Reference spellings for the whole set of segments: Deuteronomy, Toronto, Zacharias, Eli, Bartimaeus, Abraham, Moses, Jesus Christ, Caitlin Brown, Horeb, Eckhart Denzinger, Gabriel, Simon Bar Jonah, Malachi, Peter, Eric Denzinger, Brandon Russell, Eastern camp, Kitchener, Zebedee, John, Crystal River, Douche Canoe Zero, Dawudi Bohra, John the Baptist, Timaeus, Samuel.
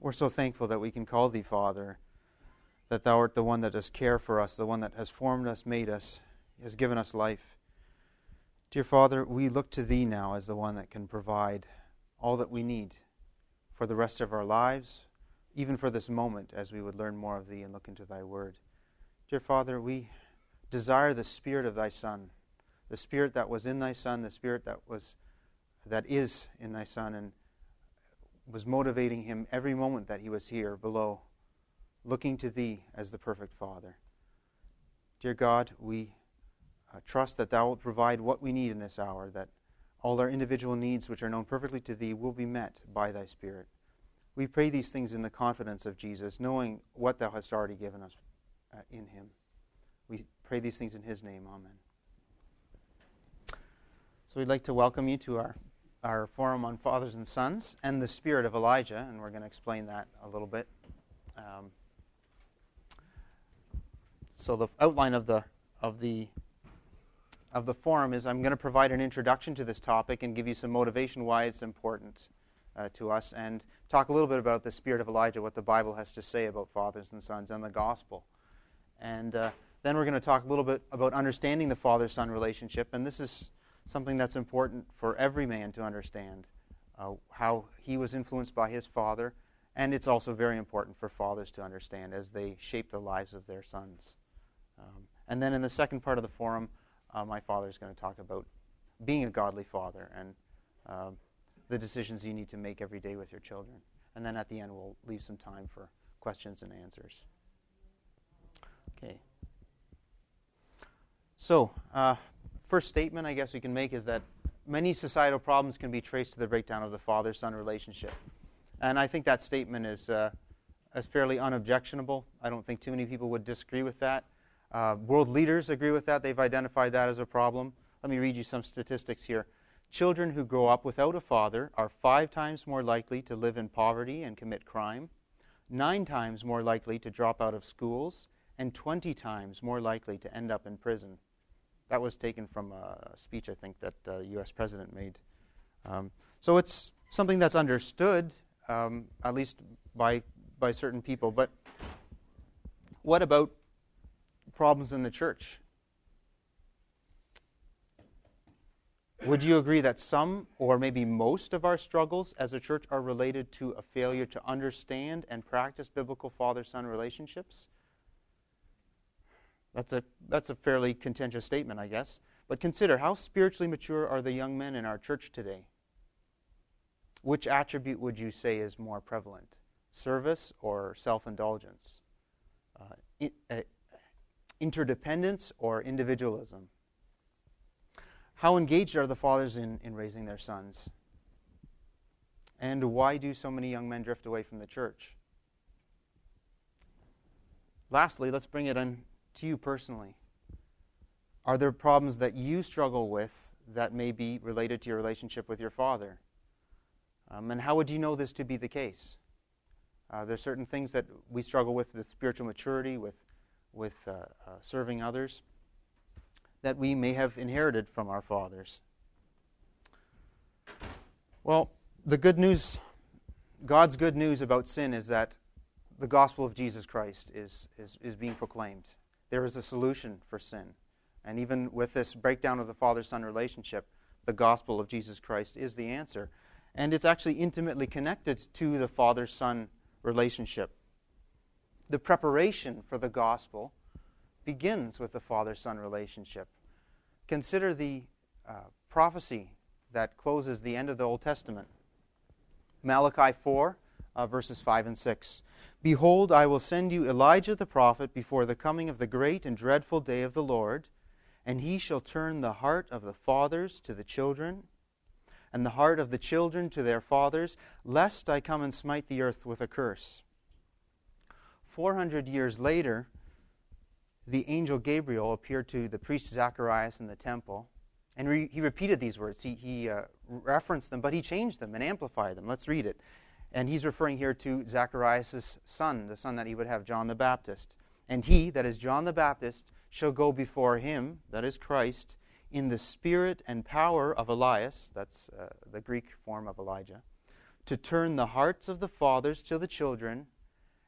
We're so thankful that we can call Thee Father, that Thou art the one that does care for us, the one that has formed us, made us, has given us life. Dear Father, we look to Thee now as the one that can provide all that we need for the rest of our lives, even for this moment, as we would learn more of Thee and look into Thy Word. Dear Father, we desire the Spirit of Thy Son, the Spirit that was in Thy Son, the Spirit that is in Thy Son, and was motivating Him every moment that He was here below, looking to Thee as the perfect Father. Dear God, we trust that Thou wilt provide what we need in this hour, that all our individual needs, which are known perfectly to Thee, will be met by Thy Spirit. We pray these things in the confidence of Jesus, knowing what Thou hast already given us in Him. We pray these things in His name. Amen. So we'd like to welcome you to our forum on fathers and sons and the spirit of Elijah, and we're going to explain that a little bit. So the outline of the forum is I'm going to provide an introduction to this topic and give you some motivation why it's important to us, and talk a little bit about the spirit of Elijah, what the Bible has to say about fathers and sons and the gospel. And then we're going to talk a little bit about understanding the father-son relationship, and this is something that's important for every man to understand, how he was influenced by his father, and it's also very important for fathers to understand as they shape the lives of their sons. And then in the second part of the forum, my father is going to talk about being a godly father and the decisions you need to make every day with your children. And then at the end, we'll leave some time for questions and answers. Okay. So, first statement I guess we can make is that many societal problems can be traced to the breakdown of the father-son relationship. And I think that statement is fairly unobjectionable. I don't think too many people would disagree with that. World leaders agree with that. They've identified that as a problem. Let me read you some statistics here. Children who grow up without a father are 5 times more likely to live in poverty and commit crime, 9 times more likely to drop out of schools, and 20 times more likely to end up in prison. That was taken from a speech, I think, that the U.S. president made. So it's something that's understood, at least by certain people. But what about problems in the church? Would you agree that some or maybe most of our struggles as a church are related to a failure to understand and practice biblical father-son relationships? That's a fairly contentious statement, I guess. But consider, how spiritually mature are the young men in our church today? Which attribute would you say is more prevalent? Service or self-indulgence? Interdependence or individualism? How engaged are the fathers in raising their sons? And why do so many young men drift away from the church? Lastly, let's bring it in to you personally. Are there problems that you struggle with that may be related to your relationship with your father? And how would you know this to be the case? There's certain things that we struggle with spiritual maturity, with serving others, that we may have inherited from our fathers. Well, the good news, God's good news about sin, is that the gospel of Jesus Christ is being proclaimed. There is a solution for sin. And even with this breakdown of the father-son relationship, the gospel of Jesus Christ is the answer. And it's actually intimately connected to the father-son relationship. The preparation for the gospel begins with the father-son relationship. Consider the prophecy that closes the end of the Old Testament. Malachi 4, verses 5 and 6. Behold, I will send you Elijah the prophet before the coming of the great and dreadful day of the Lord, and he shall turn the heart of the fathers to the children, and the heart of the children to their fathers, lest I come and smite the earth with a curse. 400 years later, the angel Gabriel appeared to the priest Zacharias in the temple, and he repeated these words. He referenced them, but he changed them and amplified them. Let's read it. And he's referring here to Zacharias' son, the son that he would have, John the Baptist. And he, that is John the Baptist, shall go before him, that is Christ, in the spirit and power of Elias, that's the Greek form of Elijah, to turn the hearts of the fathers to the children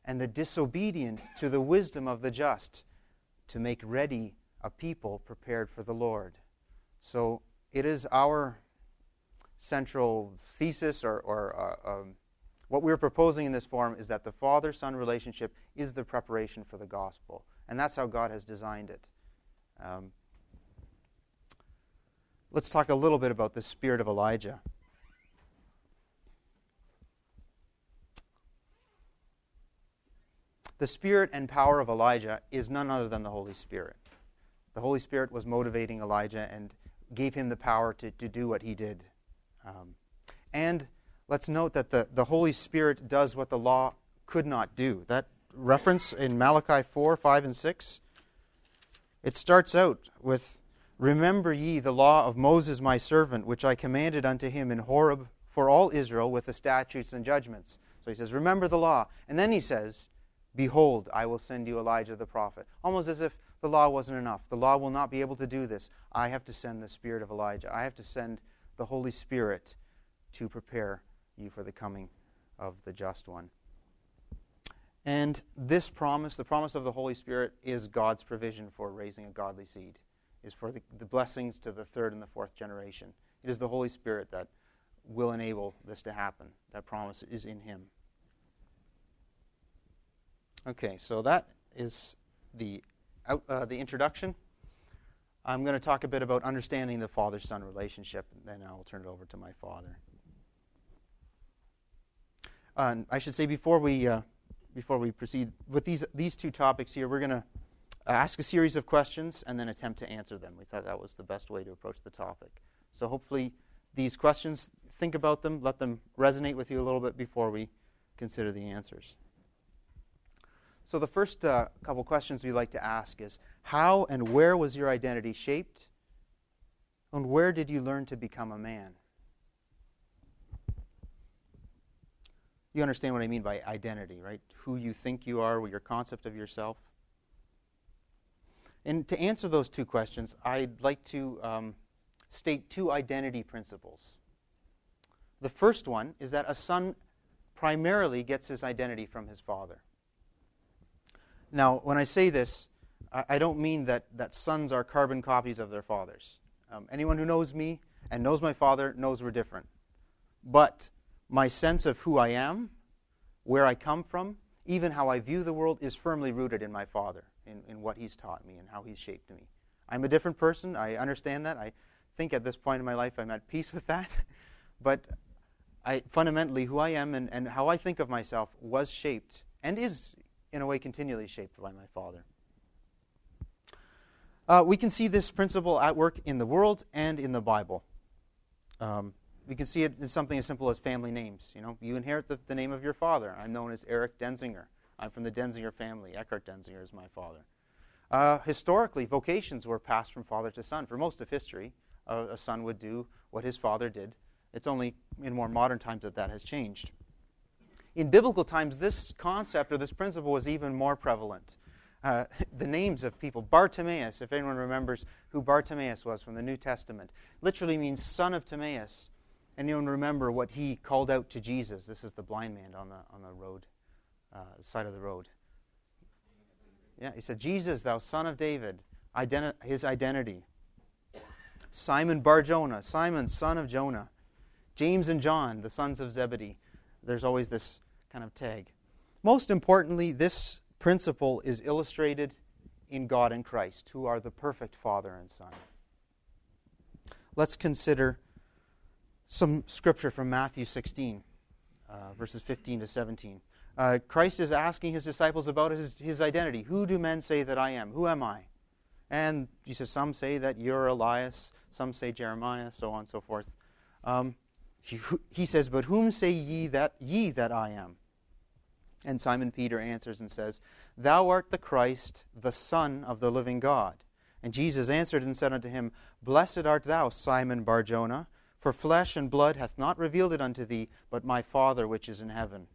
and the disobedient to the wisdom of the just, to make ready a people prepared for the Lord. So it is our central thesis or what we're proposing in this forum is that the father-son relationship is the preparation for the gospel. And that's how God has designed it. Let's talk a little bit about the spirit of Elijah. The spirit and power of Elijah is none other than the Holy Spirit. The Holy Spirit was motivating Elijah and gave him the power to do what he did. And let's note that the Holy Spirit does what the law could not do. That reference in Malachi 4, 5, and 6, it starts out with, "Remember ye the law of Moses my servant, which I commanded unto him in Horeb for all Israel with the statutes and judgments." So he says, remember the law. And then he says, "Behold, I will send you Elijah the prophet." Almost as if the law wasn't enough. The law will not be able to do this. I have to send the spirit of Elijah. I have to send the Holy Spirit to prepare you for the coming of the just one. And this promise, the promise of the Holy Spirit, is God's provision for raising a godly seed, is for the blessings to the third and the fourth generation. It is the Holy Spirit that will enable this to happen. That promise is in him. Okay, so that is the introduction. I'm going to talk a bit about understanding the father-son relationship, and then I'll turn it over to my father. I should say before we proceed with these two topics here, we're going to ask a series of questions and then attempt to answer them. We thought that was the best way to approach the topic. So hopefully these questions, think about them, let them resonate with you a little bit before we consider the answers. So the first couple questions we like to ask is, how and where was your identity shaped, and where did you learn to become a man? You understand what I mean by identity, right? Who you think you are, your concept of yourself. And to answer those two questions, I'd like to state two identity principles. The first one is that a son primarily gets his identity from his father. Now, when I say this, I don't mean that sons are carbon copies of their fathers. Anyone who knows me and knows my father knows we're different. But my sense of who I am, where I come from, even how I view the world is firmly rooted in my father, in what he's taught me and how he's shaped me. I'm a different person. I understand that. I think at this point in my life I'm at peace with that. But fundamentally, who I am and how I think of myself was shaped and is in a way continually shaped by my father. We can see this principle at work in the world and in the Bible. We can see it in something as simple as family names. You inherit the name of your father. I'm known as Eric Denzinger. I'm from the Denzinger family. Eckhart Denzinger is my father. Historically, vocations were passed from father to son. For most of history, a son would do what his father did. It's only in more modern times that has changed. In biblical times, this concept or this principle was even more prevalent. The names of people, Bartimaeus, if anyone remembers who Bartimaeus was from the New Testament, literally means son of Timaeus. Anyone remember what he called out to Jesus? This is the blind man on the road, side of the road. Yeah, he said, "Jesus, thou son of David," his identity. Simon Bar Jonah, Simon, son of Jonah. James and John, the sons of Zebedee. There's always this kind of tag. Most importantly, this principle is illustrated in God and Christ, who are the perfect Father and Son. Let's consider some scripture from Matthew 16, verses 15 to 17. Christ is asking his disciples about his identity. Who do men say that I am? Who am I? And he says, some say that you're Elias, some say Jeremiah, so on and so forth. He says, "But whom say ye that I am?" And Simon Peter answers and says, "Thou art the Christ, the Son of the living God." And Jesus answered and said unto him, "Blessed art thou, Simon Bar Jonah, for flesh and blood hath not revealed it unto thee, but my Father which is in heaven."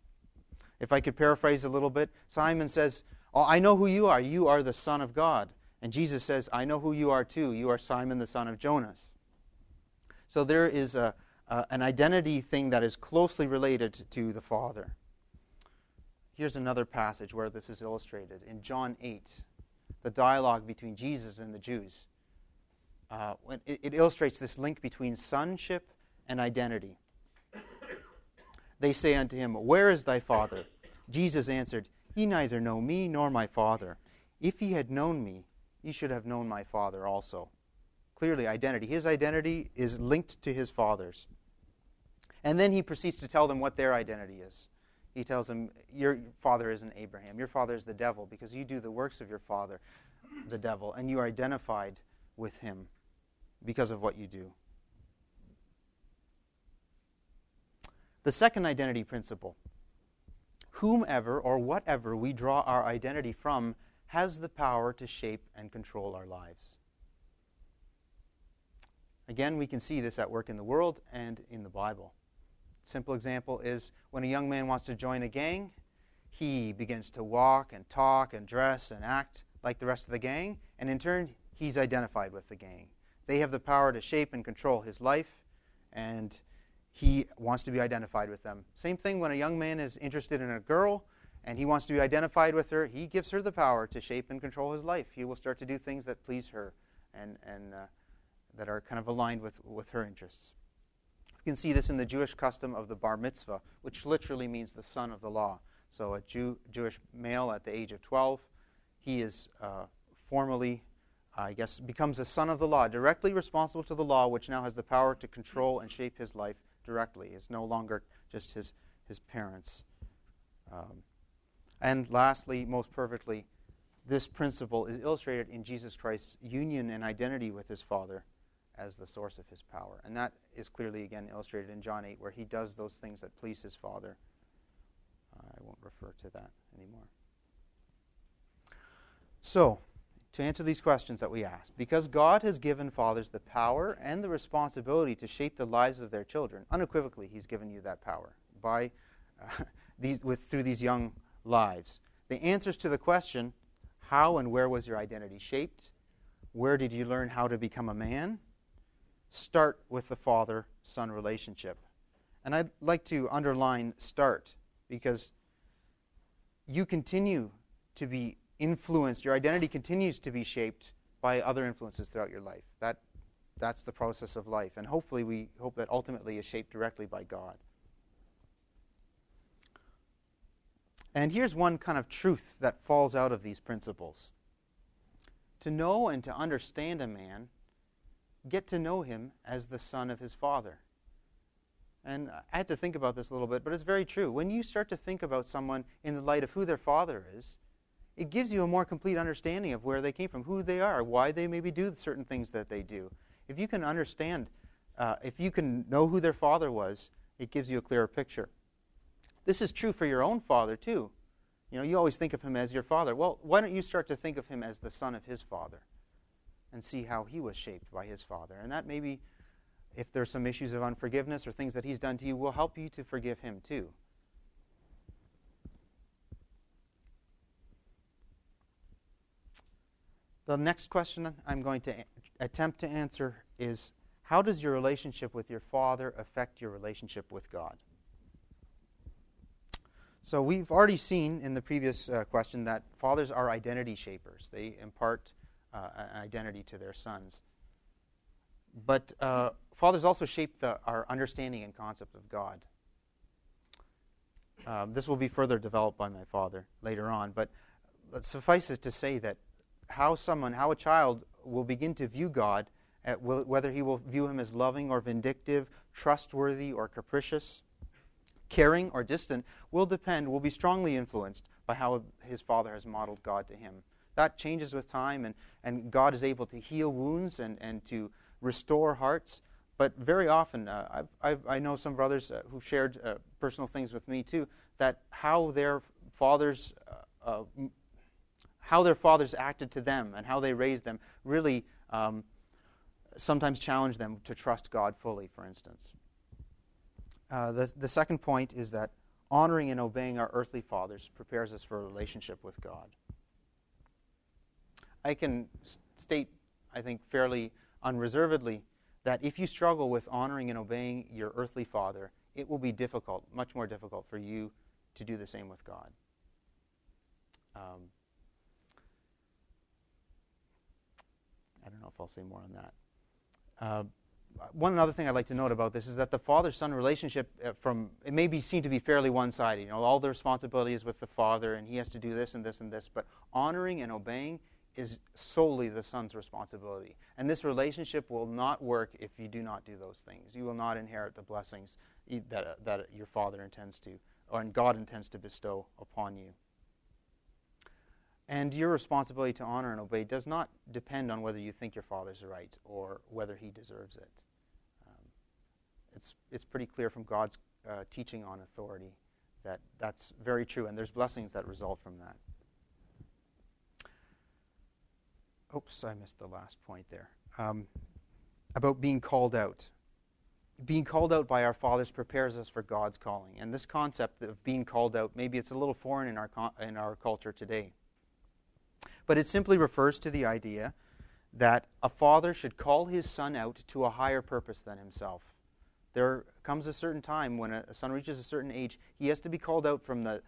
If I could paraphrase a little bit, Simon says, "Oh, I know who you are. You are the Son of God." And Jesus says, "I know who you are too. You are Simon the son of Jonas." So there is a an identity thing that is closely related to the Father. Here's another passage where this is illustrated. In John 8, the dialogue between Jesus and the Jews. It illustrates this link between sonship and identity. They say unto him, "Where is thy Father?" Jesus answered, "Ye neither know me nor my Father. If ye had known me, ye should have known my Father also." Clearly, identity. His identity is linked to his Father's. And then he proceeds to tell them what their identity is. He tells them, your father isn't Abraham. Your father is the devil, because you do the works of your father, the devil, and you are identified with him because of what you do. The second identity principle. Whomever or whatever we draw our identity from has the power to shape and control our lives. Again, we can see this at work in the world and in the Bible. Simple example is when a young man wants to join a gang, he begins to walk and talk and dress and act like the rest of the gang, and in turn, he's identified with the gang. They have the power to shape and control his life, and he wants to be identified with them. Same thing when a young man is interested in a girl and he wants to be identified with her, he gives her the power to shape and control his life. He will start to do things that please her and that are kind of aligned with her interests. You can see this in the Jewish custom of the bar mitzvah, which literally means the son of the law. So a Jewish male at the age of 12, he is formally, becomes a son of the law, directly responsible to the law, which now has the power to control and shape his life directly. It's no longer just his parents. And lastly, most perfectly, this principle is illustrated in Jesus Christ's union and identity with his Father as the source of his power. And that is clearly, again, illustrated in John 8, where he does those things that please his Father. I won't refer to that anymore. So, to answer these questions that we asked, because God has given fathers the power and the responsibility to shape the lives of their children, unequivocally, he's given you that power by through these young lives. The answers to the question, how and where was your identity shaped? Where did you learn how to become a man? Start with the father-son relationship. And I'd like to underline start, because you continue to be influenced, your identity continues to be shaped by other influences throughout your life. That's the process of life. And hopefully we hope that ultimately is shaped directly by God. And here's one kind of truth that falls out of these principles. To know and to understand a man, get to know him as the son of his Father. And I had to think about this a little bit, but it's very true. When you start to think about someone in the light of who their father is, it gives you a more complete understanding of where they came from, who they are, why they maybe do certain things that they do. If you can understand, if you can know who their father was, it gives you a clearer picture. This is true for your own father, too. You know, you always think of him as your father. Well, why don't you start to think of him as the son of his Father and see how he was shaped by his Father? And that maybe, if there's some issues of unforgiveness or things that he's done to you, will help you to forgive him, too. The next question I'm going to attempt to answer is, how does your relationship with your Father affect your relationship with God? So we've already seen in the previous question that fathers are identity shapers. They impart an identity to their sons. But fathers also shape our understanding and concept of God. This will be further developed by my father later on, but suffice it to say that how a child will begin to view God, whether he will view him as loving or vindictive, trustworthy or capricious, caring or distant, will be strongly influenced by how his father has modeled God to him. That changes with time, and God is able to heal wounds and to restore hearts. But very often, I know some brothers who've shared personal things with me too, that how their fathers acted to them and how they raised them really sometimes challenge them to trust God fully, for instance. The second point is that honoring and obeying our earthly fathers prepares us for a relationship with God. I can state, I think, fairly unreservedly that if you struggle with honoring and obeying your earthly father, it will be difficult, much more difficult for you to do the same with God. I don't know if I'll say more on that. One other thing I'd like to note about this is that the father-son relationship it may be seen to be fairly one-sided. You know, all the responsibility is with the father, and he has to do this and this and this. But honoring and obeying is solely the son's responsibility. And this relationship will not work if you do not do those things. You will not inherit the blessings that your father intends to, or God intends to bestow upon you. And your responsibility to honor and obey does not depend on whether you think your father's right or whether he deserves it. It's pretty clear from God's teaching on authority that that's very true, and there's blessings that result from that. Oops, I missed the last point there. About being called out. Being called out by our fathers prepares us for God's calling. And this concept of being called out, maybe it's a little foreign in our culture today. But it simply refers to the idea that a father should call his son out to a higher purpose than himself. There comes a certain time when a son reaches a certain age, he has to be called out from the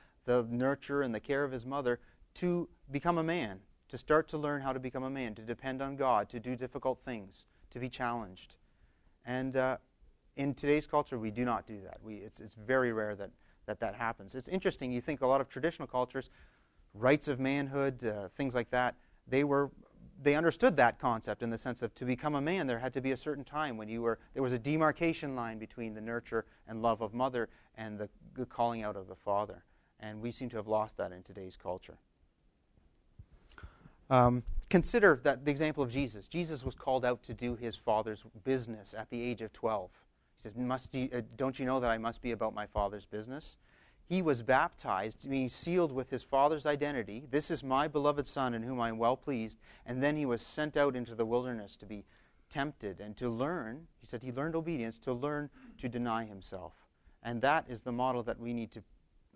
nurture and the care of his mother to become a man, to start to learn how to become a man, to depend on God, to do difficult things, to be challenged. And in today's culture, we do not do that. It's very rare that happens. It's interesting. You think a lot of traditional cultures, rights of manhood, things like that, they understood that concept in the sense of to become a man, there had to be a certain time when there was a demarcation line between the nurture and love of mother and the calling out of the father. And we seem to have lost that in today's culture. Consider the example of Jesus. Jesus was called out to do his father's business at the age of 12. He says, don't you know that I must be about my father's business? He was baptized, meaning sealed with his father's identity. This is my beloved son in whom I am well pleased. And then he was sent out into the wilderness to be tempted and to learn. He said he learned obedience, to learn to deny himself. And that is the model that we need to,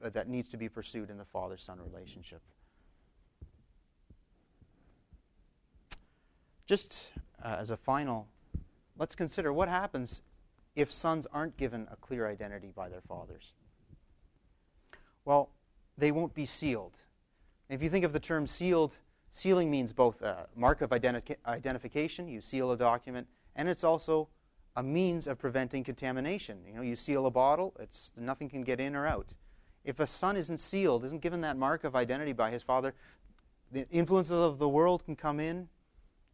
that needs to be pursued in the father-son relationship. Just as a final, let's consider what happens if sons aren't given a clear identity by their fathers. Well, they won't be sealed. If you think of the term sealed, sealing means both a mark of identification, you seal a document, and it's also a means of preventing contamination. You know, you seal a bottle, nothing can get in or out. If a son isn't sealed, isn't given that mark of identity by his father, the influences of the world can come in,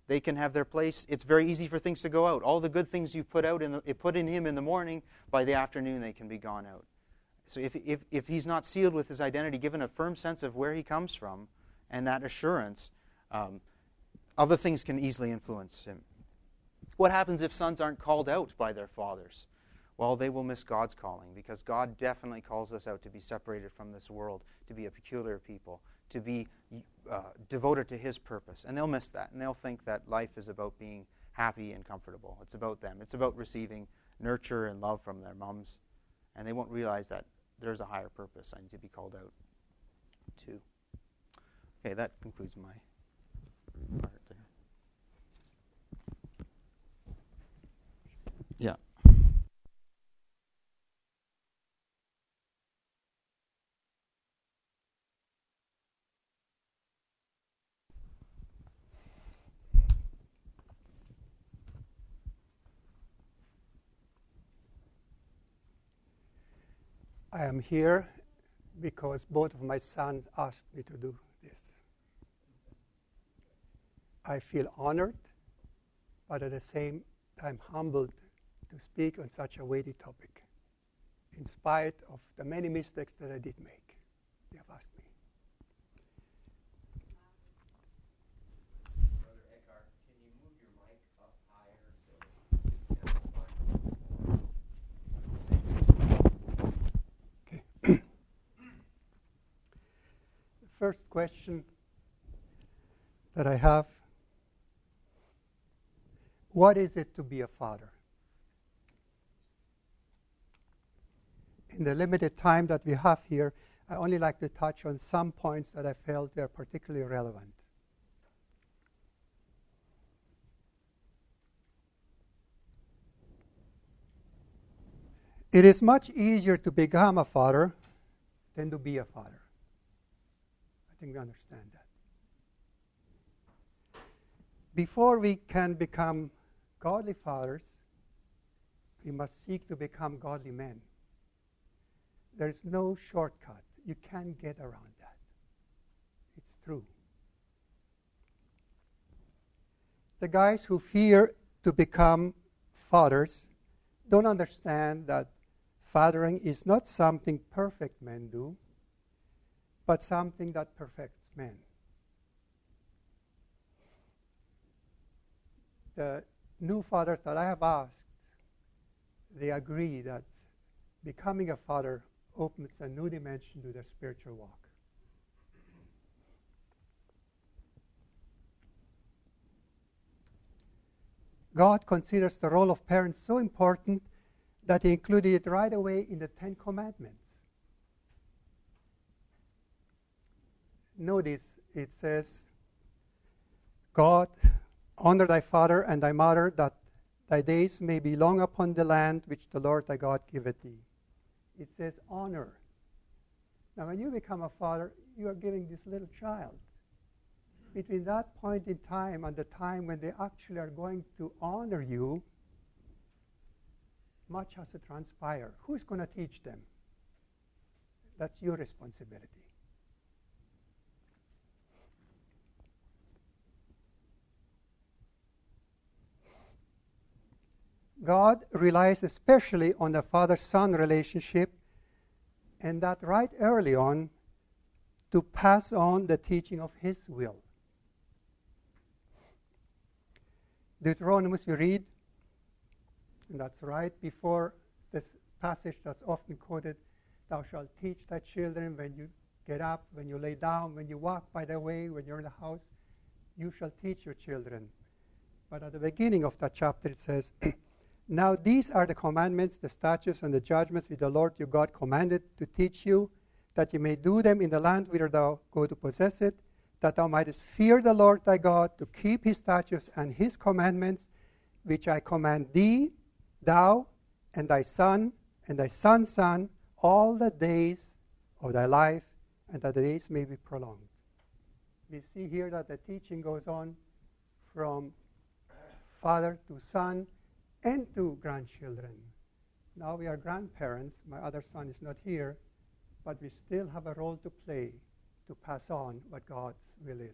they can have their place. It's very easy for things to go out. All the good things you put in him in the morning, by the afternoon they can be gone out. So if he's not sealed with his identity, given a firm sense of where he comes from and that assurance, other things can easily influence him. What happens if sons aren't called out by their fathers? Well, they will miss God's calling, because God definitely calls us out to be separated from this world, to be a peculiar people, to be devoted to his purpose. And they'll miss that, and they'll think that life is about being happy and comfortable. It's about them. It's about receiving nurture and love from their moms, and they won't realize that there's a higher purpose I need to be called out to. Okay, that concludes my part there. Yeah. I am here because both of my sons asked me to do this. I feel honored, but at the same time humbled to speak on such a weighty topic, in spite of the many mistakes that I did make. They have asked me. Brother Eckhart, can you move your mic up higher? First question that I have: what is it to be a father? In the limited time that we have here, I only like to touch on some points that I felt were particularly relevant. It is much easier to become a father than to be a father. I think you understand that. Before we can become godly fathers, we must seek to become godly men. There is no shortcut. You can't get around that. It's true. The guys who fear to become fathers don't understand that fathering is not something perfect men do, but something that perfects men. The new fathers that I have asked, they agree that becoming a father opens a new dimension to their spiritual walk. God considers the role of parents so important that he included it right away in the Ten Commandments. Notice it says, God, honor thy father and thy mother, that thy days may be long upon the land which the Lord thy God giveth thee. It says honor. Now when you become a father, you are giving this little child. Between that point in time and the time when they actually are going to honor you, much has to transpire. Who's going to teach them? That's your responsibility. God relies especially on the father-son relationship, and that right early on to pass on the teaching of his will. Deuteronomy we read, and that's right before this passage that's often quoted, thou shalt teach thy children when you get up, when you lay down, when you walk by the way, when you're in the house, you shall teach your children. But at the beginning of that chapter it says, now these are the commandments, the statutes, and the judgments which the Lord your God commanded to teach you, that you may do them in the land whither thou go to possess it, that thou mightest fear the Lord thy God, to keep his statutes and his commandments, which I command thee, thou, and thy son, and thy son's son, all the days of thy life, and that the days may be prolonged. We see here that the teaching goes on from father to son and to grandchildren. Now we are grandparents. My other son is not here, but we still have a role to play to pass on what God's will is.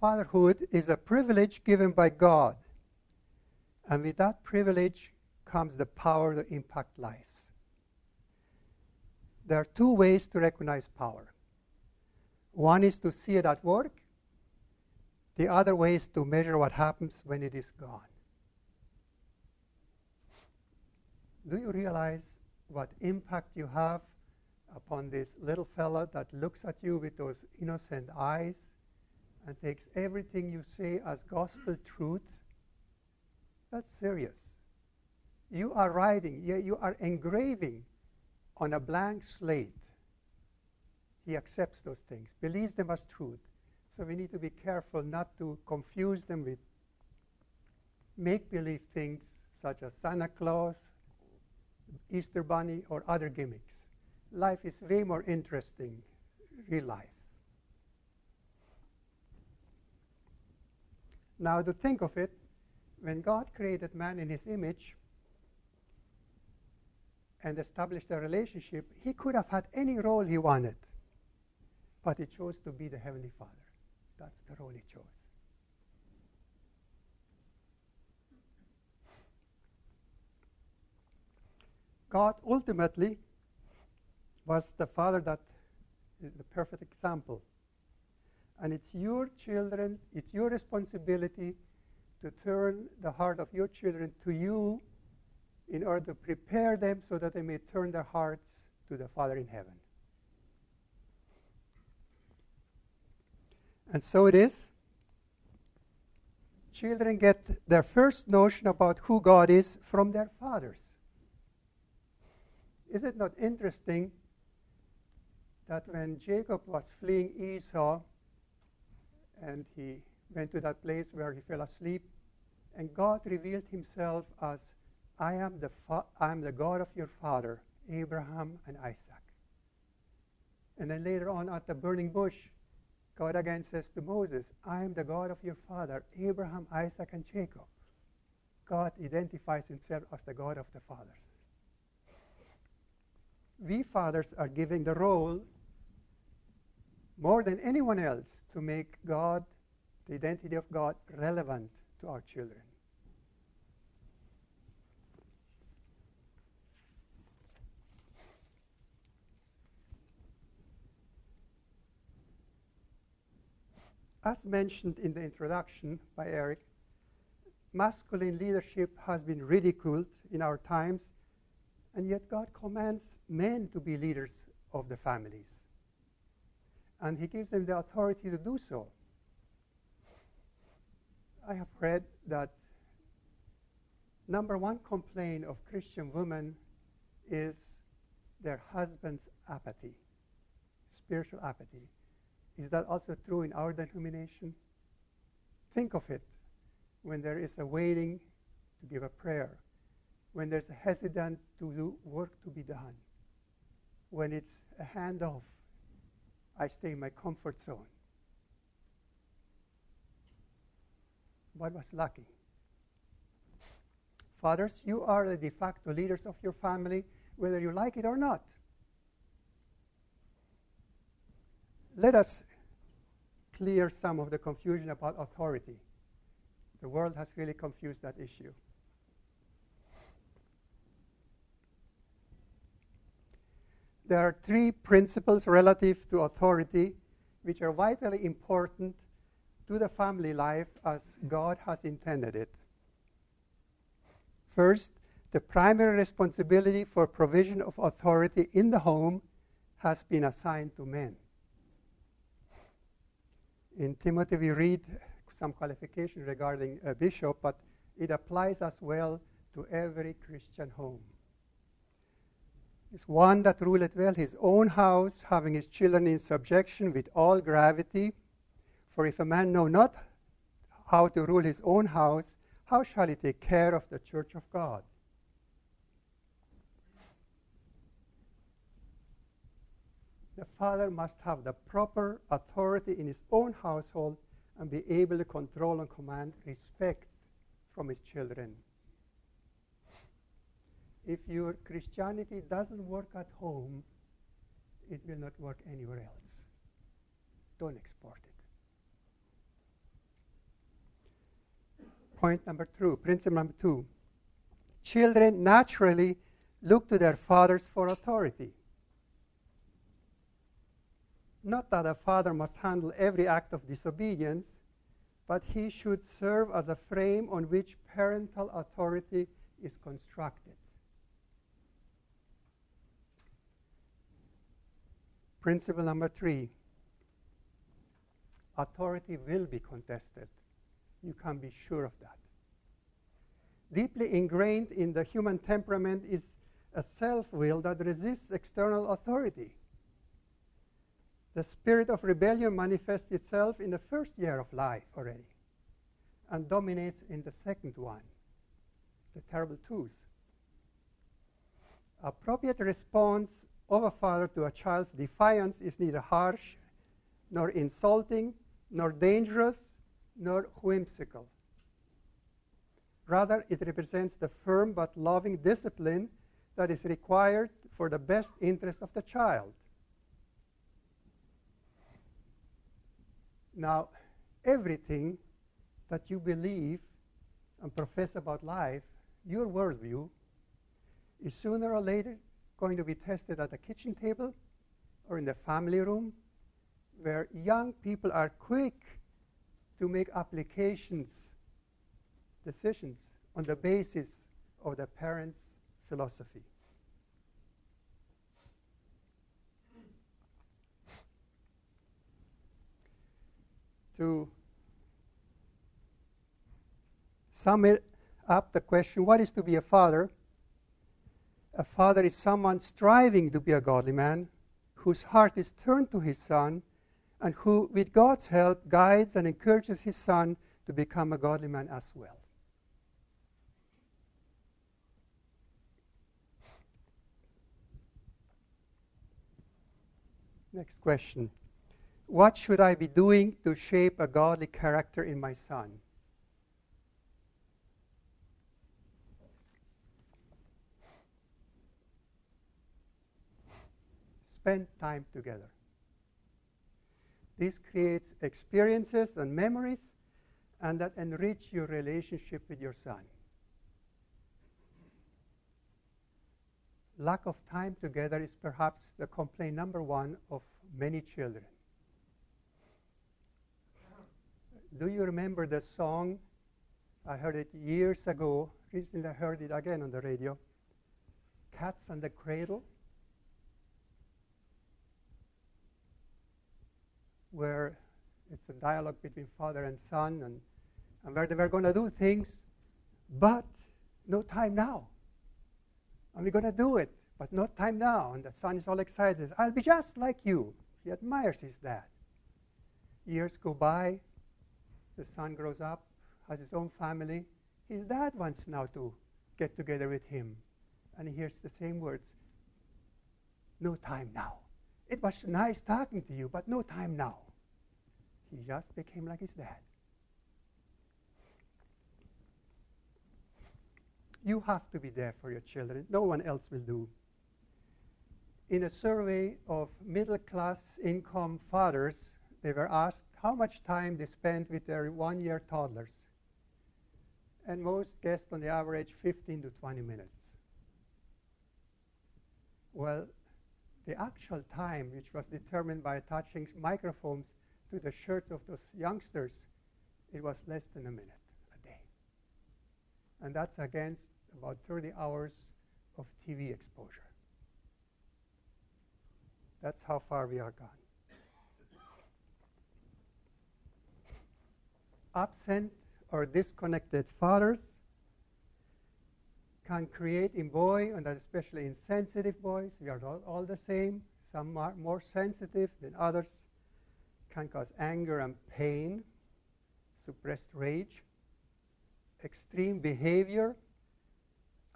Fatherhood is a privilege given by God, and with that privilege comes the power to impact lives. There are two ways to recognize power. One is to see it at work. The other way is to measure what happens when it is gone. Do you realize what impact you have upon this little fella that looks at you with those innocent eyes and takes everything you say as gospel truth? That's serious. You are writing, you are engraving on a blank slate. He accepts those things, believes them as truth. So we need to be careful not to confuse them with make-believe things such as Santa Claus, Easter Bunny, or other gimmicks. Life is way more interesting, real life. Now to think of it, when God created man in his image and established a relationship, he could have had any role he wanted, but he chose to be the Heavenly Father. That's the role he chose. God ultimately was the Father that is the perfect example. And it's your children, it's your responsibility to turn the heart of your children to you in order to prepare them so that they may turn their hearts to the Father in heaven. And so it is. Children get their first notion about who God is from their fathers. Is it not interesting that when Jacob was fleeing Esau and he went to that place where he fell asleep, and God revealed himself as, I am the God of your father, Abraham and Isaac. And then later on at the burning bush, God again says to Moses, I am the God of your father, Abraham, Isaac, and Jacob. God identifies himself as the God of the fathers. We fathers are given the role more than anyone else to make God, the identity of God, relevant to our children. As mentioned in the introduction by Eric, masculine leadership has been ridiculed in our times, and yet God commands men to be leaders of the families. And he gives them the authority to do so. I have read that number one complaint of Christian women is their husband's apathy, spiritual apathy. Is that also true in our denomination? Think of it. When there is a waiting to give a prayer, when there's a hesitant to do work to be done, when it's a handoff, I stay in my comfort zone. What was lacking? Fathers, you are the de facto leaders of your family, whether you like it or not. Let us clear some of the confusion about authority. The world has really confused that issue. There are three principles relative to authority which are vitally important to the family life as God has intended it. First, the primary responsibility for provision of authority in the home has been assigned to men. In Timothy, we read some qualification regarding a bishop, but it applies as well to every Christian home. It's one that ruleth well his own house, having his children in subjection with all gravity. For if a man know not how to rule his own house, how shall he take care of the church of God? The father must have the proper authority in his own household and be able to control and command respect from his children. If your Christianity doesn't work at home, it will not work anywhere else. Don't export it. Point number two, principle number two. Children naturally look to their fathers for authority. Not that a father must handle every act of disobedience, but he should serve as a frame on which parental authority is constructed. Principle number three, authority will be contested. You can be sure of that. Deeply ingrained in the human temperament is a self-will that resists external authority. The spirit of rebellion manifests itself in the first year of life already and dominates in the second one, the terrible twos. Appropriate response of a father to a child's defiance is neither harsh, nor insulting, nor dangerous, nor whimsical. Rather, it represents the firm but loving discipline that is required for the best interest of the child. Now, everything that you believe and profess about life, your worldview, is sooner or later going to be tested at the kitchen table or in the family room, where young people are quick to make decisions on the basis of the parents' philosophy. To sum it up, the question, what is to be a father? A father is someone striving to be a godly man whose heart is turned to his son, and who, with God's help, guides and encourages his son to become a godly man as well. Next question. What should I be doing to shape a godly character in my son? Spend time together. This creates experiences and memories, and that enrich your relationship with your son. Lack of time together is perhaps the complaint number one of many children. Do you remember the song? I heard it years ago. Recently I heard it again on the radio. Cats and the Cradle, where it's a dialogue between father and son, and where they were going to do things, but no time now. And we're going to do it, but no time now. And the son is all excited. I'll be just like you. He admires his dad. Years go by. The son grows up, has his own family. His dad wants now to get together with him. And he hears the same words. No time now. It was nice talking to you, but no time now. He just became like his dad. You have to be there for your children. No one else will do. In a survey of middle-class income fathers, they were asked how much time they spent with their one-year toddlers. And most guessed on the average 15 to 20 minutes. Well, the actual time, which was determined by attaching microphones to the shirts of those youngsters, it was less than a minute a day. And that's against about 30 hours of TV exposure. That's how far we are gone. Absent or disconnected fathers can create in boys, and especially in sensitive boys, we are all the same, some are more sensitive than others, can cause anger and pain, suppressed rage, extreme behavior,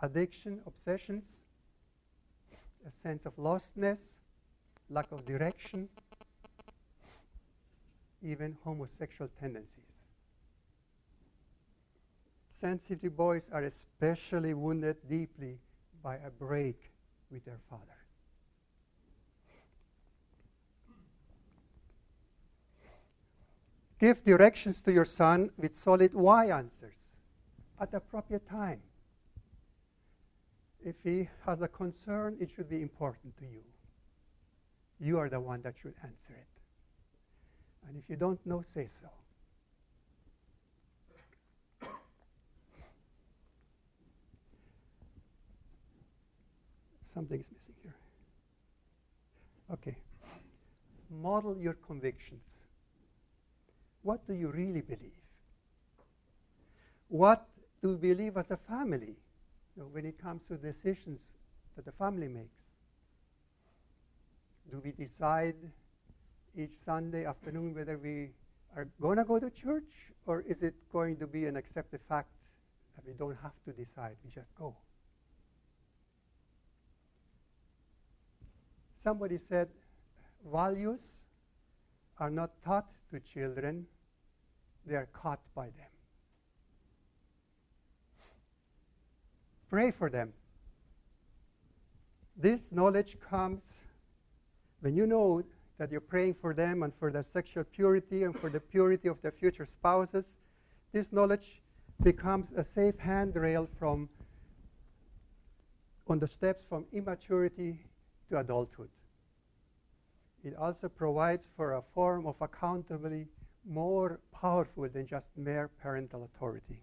addiction, obsessions, a sense of lostness, lack of direction, even homosexual tendencies. Sensitive boys are especially wounded deeply by a break with their father. Give directions to your son with solid why answers at the appropriate time. If he has a concern, it should be important to you. You are the one that should answer it. And if you don't know, say so. Something is missing here. Okay. Model your convictions. What do you really believe? What do we believe as a family, when it comes to decisions that the family makes? Do we decide each Sunday afternoon whether we are going to go to church, or is it going to be an accepted fact that we don't have to decide, we just go? Somebody said, values are not taught to children, they are caught by them. Pray for them. This knowledge comes when you know that you're praying for them and for their sexual purity and for the purity of their future spouses. This knowledge becomes a safe handrail on the steps from immaturity to adulthood. It also provides for a form of accountability more powerful than just mere parental authority.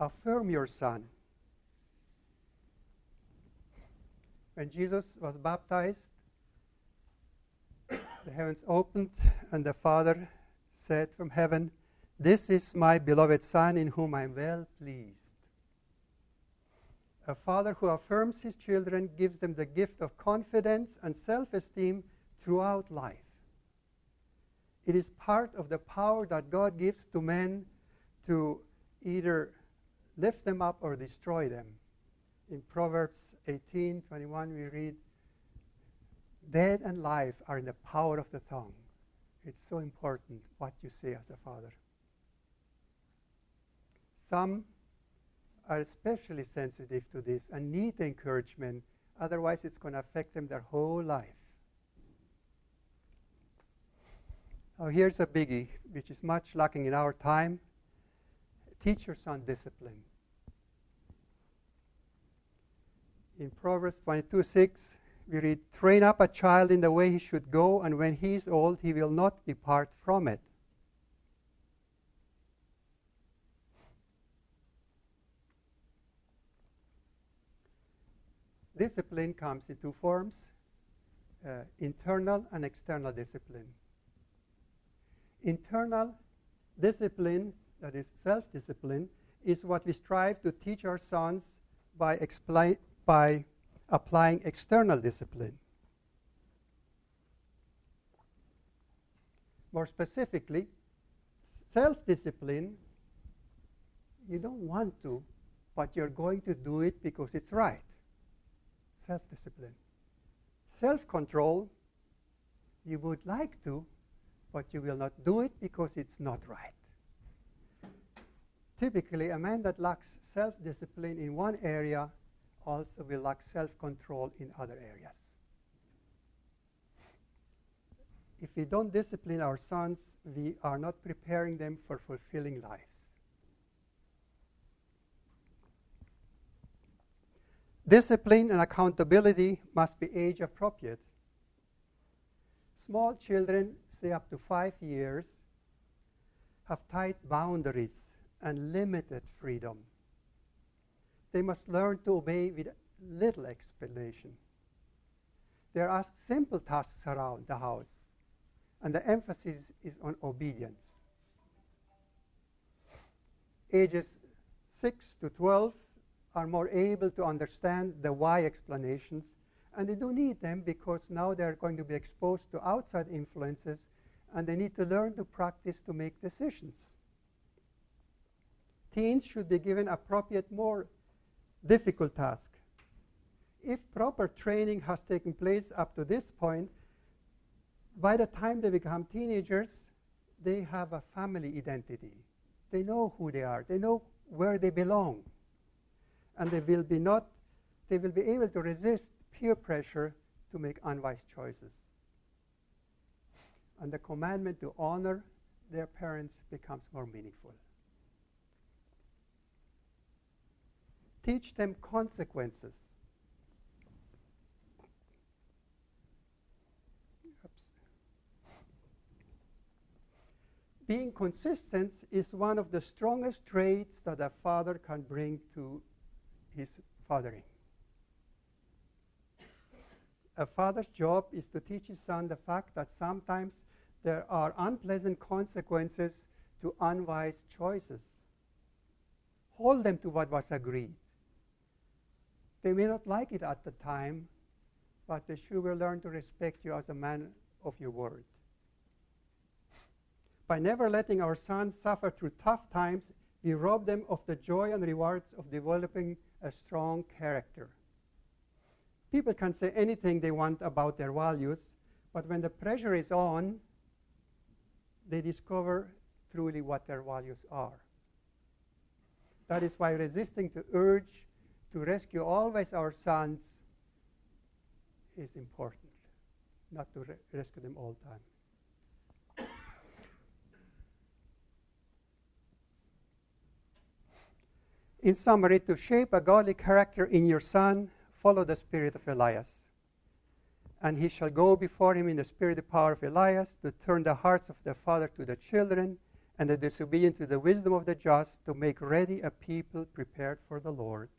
Affirm your son. When Jesus was baptized, the heavens opened, and the Father said from heaven, "This is my beloved Son in whom I am well pleased." A father who affirms his children gives them the gift of confidence and self-esteem throughout life. It is part of the power that God gives to men to either lift them up or destroy them. In Proverbs 18:21, we read, "Death and life are in the power of the tongue." It's so important what you say as a father. Some are especially sensitive to this and need encouragement, otherwise it's going to affect them their whole life. Now here's a biggie, which is much lacking in our time. Teach your son discipline. In Proverbs 22:6, we read, "Train up a child in the way he should go, and when he is old, he will not depart from it." Discipline comes in two forms, internal and external discipline. Internal discipline, that is self-discipline, is what we strive to teach our sons by applying external discipline. More specifically, self-discipline, you don't want to, but you're going to do it because it's right. Self-discipline. Self-control, you would like to, but you will not do it because it's not right. Typically, a man that lacks self-discipline in one area also will lack self-control in other areas. If we don't discipline our sons, we are not preparing them for fulfilling lives. Discipline and accountability must be age-appropriate. Small children, say up to 5 years, have tight boundaries and limited freedom. They must learn to obey with little explanation. They are asked simple tasks around the house, and the emphasis is on obedience. Ages 6 to 12 are more able to understand the why explanations, and they do need them because now they're going to be exposed to outside influences, and they need to learn to practice to make decisions. Teens should be given appropriate, more difficult tasks. If proper training has taken place up to this point, by the time they become teenagers, they have a family identity. They know who they are. They know where they belong. And they will be able to resist peer pressure to make unwise choices. And the commandment to honor their parents becomes more meaningful. Teach them consequences. Oops. Being consistent is one of the strongest traits that a father can bring to his fathering. A father's job is to teach his son the fact that sometimes there are unpleasant consequences to unwise choices. Hold them to what was agreed. They may not like it at the time, but they sure will learn to respect you as a man of your word. By never letting our sons suffer through tough times, we rob them of the joy and rewards of developing a strong character. People can say anything they want about their values, but when the pressure is on, they discover truly what their values are. That is why resisting the urge to rescue always our sons is important, not to rescue them all the time. In summary, to shape a godly character in your son, follow the spirit of Elias. "And he shall go before him in the spirit and power of Elias, to turn the hearts of the father to the children, and the disobedient to the wisdom of the just, to make ready a people prepared for the Lord."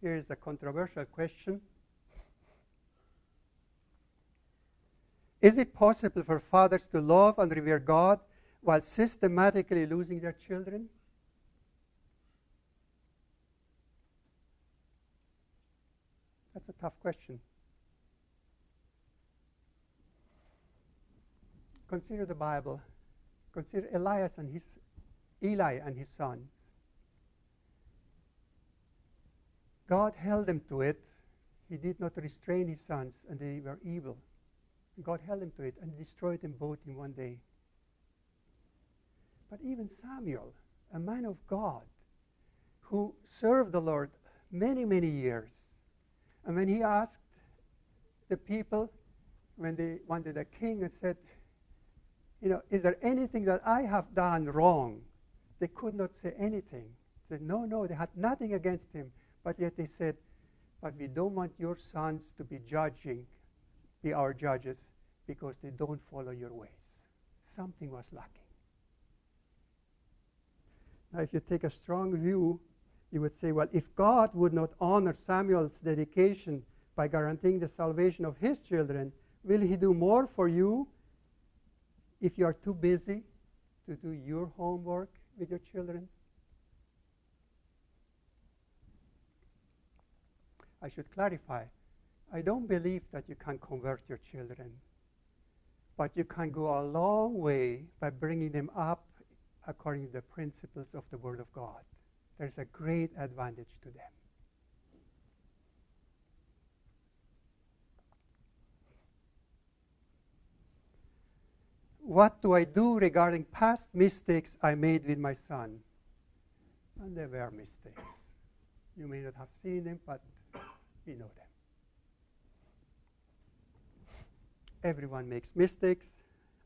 Here is a controversial question. Is it possible for fathers to love and revere God while systematically losing their children? That's a tough question. Consider the Bible. Consider Eli and his son. God held them to it. He did not restrain his sons, and they were evil. God held them to it and destroyed them both in one day. But even Samuel, a man of God, who served the Lord many, many years, and when he asked the people, when they wanted a king, and said, is there anything that I have done wrong? They could not say anything. They said, no, they had nothing against him. But yet they said, but we don't want your sons to be our judges, because they don't follow your ways. Something was lacking. Now, if you take a strong view, you would say, well, if God would not honor Samuel's dedication by guaranteeing the salvation of his children, will he do more for you if you are too busy to do your homework with your children? I should clarify, I don't believe that you can convert your children, but you can go a long way by bringing them up according to the principles of the Word of God. There's a great advantage to them. What do I do regarding past mistakes I made with my son? And there were mistakes. You may not have seen them, but we know them. Everyone makes mistakes.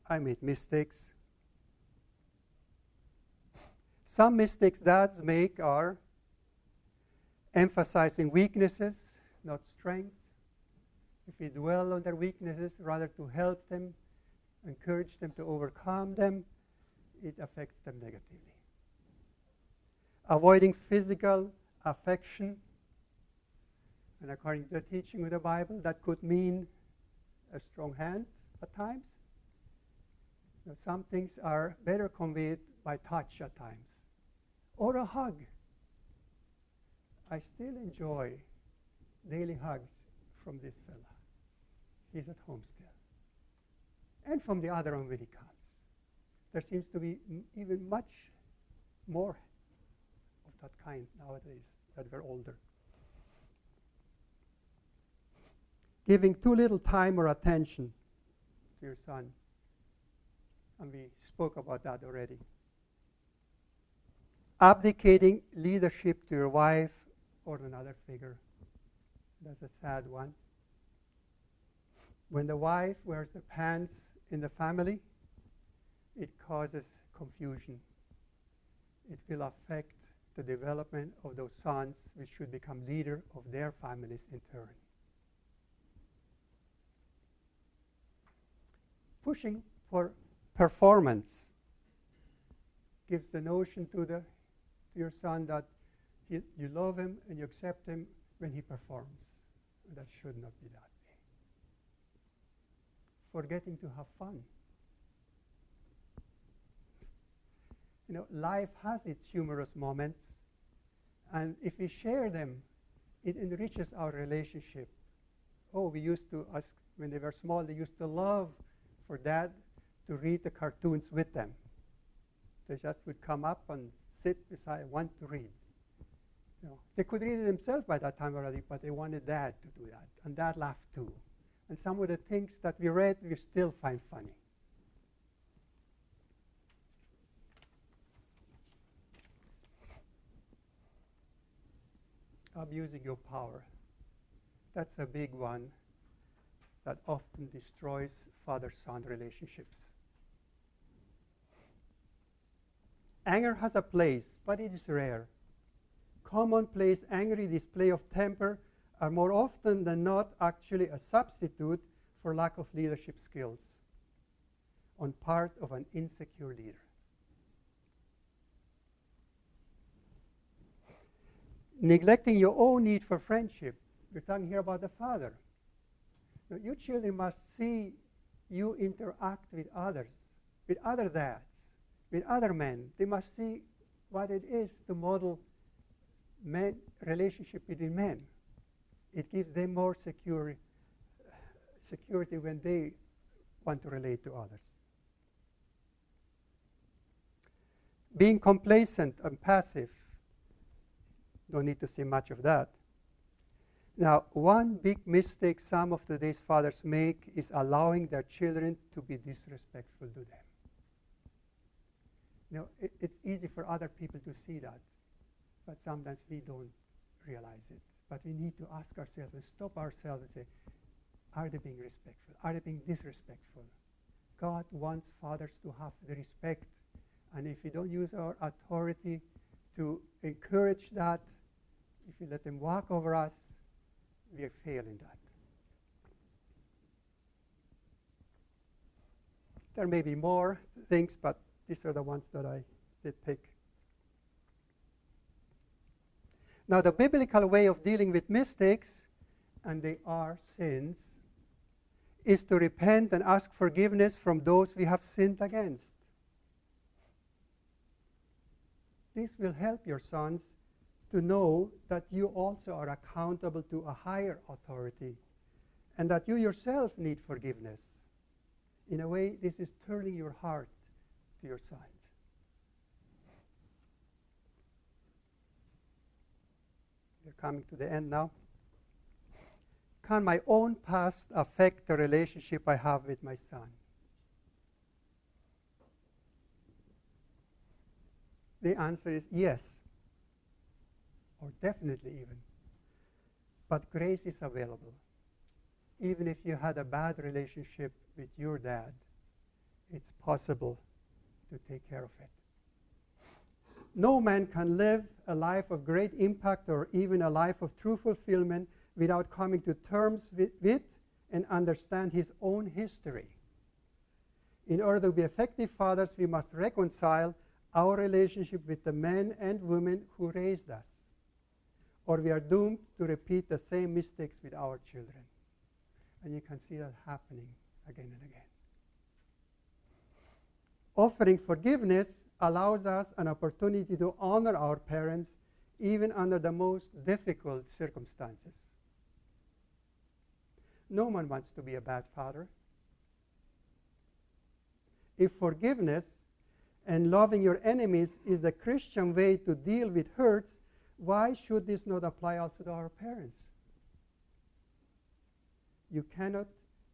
I made mistakes. Some mistakes dads make are emphasizing weaknesses, not strengths. If we dwell on their weaknesses, rather to help them, encourage them to overcome them, it affects them negatively. Avoiding physical affection, and according to the teaching of the Bible, that could mean a strong hand at times. Now, some things are better conveyed by touch at times, or a hug. I still enjoy daily hugs from this fella. He's at home still. And from the other one when he comes. There seems to be even much more of that kind nowadays that we're older. Giving too little time or attention to your son. And we spoke about that already. Abdicating leadership to your wife or another figure. That's a sad one. When the wife wears the pants in the family, it causes confusion. It will affect the development of those sons, which should become leader of their families in turn. Pushing for performance gives the notion to your son that you love him and you accept him when he performs. And that should not be that way. Forgetting to have fun. Life has its humorous moments, and if we share them, it enriches our relationship. We used to ask, when they were small, they used to love for Dad to read the cartoons with them. They just would come up and sit beside one to read. They could read it themselves by that time already, but they wanted Dad to do that. And Dad laughed too. And some of the things that we read, we still find funny. Abusing your power. That's a big one that often destroys father-son relationships. Anger has a place, but it is rare. Commonplace angry display of temper are more often than not actually a substitute for lack of leadership skills on part of an insecure leader. Neglecting your own need for friendship. We're talking here about the father. Now, your children must see you interact with others dads. with other men. They must see what it is to model men, relationship between men. It gives them more security when they want to relate to others. Being complacent and passive, don't need to see much of that. Now, one big mistake some of today's fathers make is allowing their children to be disrespectful to them. You know, it's easy for other people to see that, but sometimes we don't realize it. But we need to ask ourselves and stop ourselves and say, are they being respectful? Are they being disrespectful? God wants fathers to have the respect. And if we don't use our authority to encourage that, if we let them walk over us, we fail in that. There may be more things, but these are the ones that I did pick. Now, the biblical way of dealing with mistakes, and they are sins, is to repent and ask forgiveness from those we have sinned against. This will help your sons to know that you also are accountable to a higher authority and that you yourself need forgiveness. In a way, this is turning your heart to your sons. We're coming to the end now. Can my own past affect the relationship I have with my son? The answer is yes, or definitely even. But grace is available. Even if you had a bad relationship with your dad, it's possible to take care of it. No man can live a life of great impact or even a life of true fulfillment without coming to terms with and understand his own history. In order to be effective fathers, we must reconcile our relationship with the men and women who raised us, or we are doomed to repeat the same mistakes with our children. And you can see that happening again and again. Offering forgiveness allows us an opportunity to honor our parents even under the most difficult circumstances. No one wants to be a bad father. If forgiveness and loving your enemies is the Christian way to deal with hurts, why should this not apply also to our parents? You cannot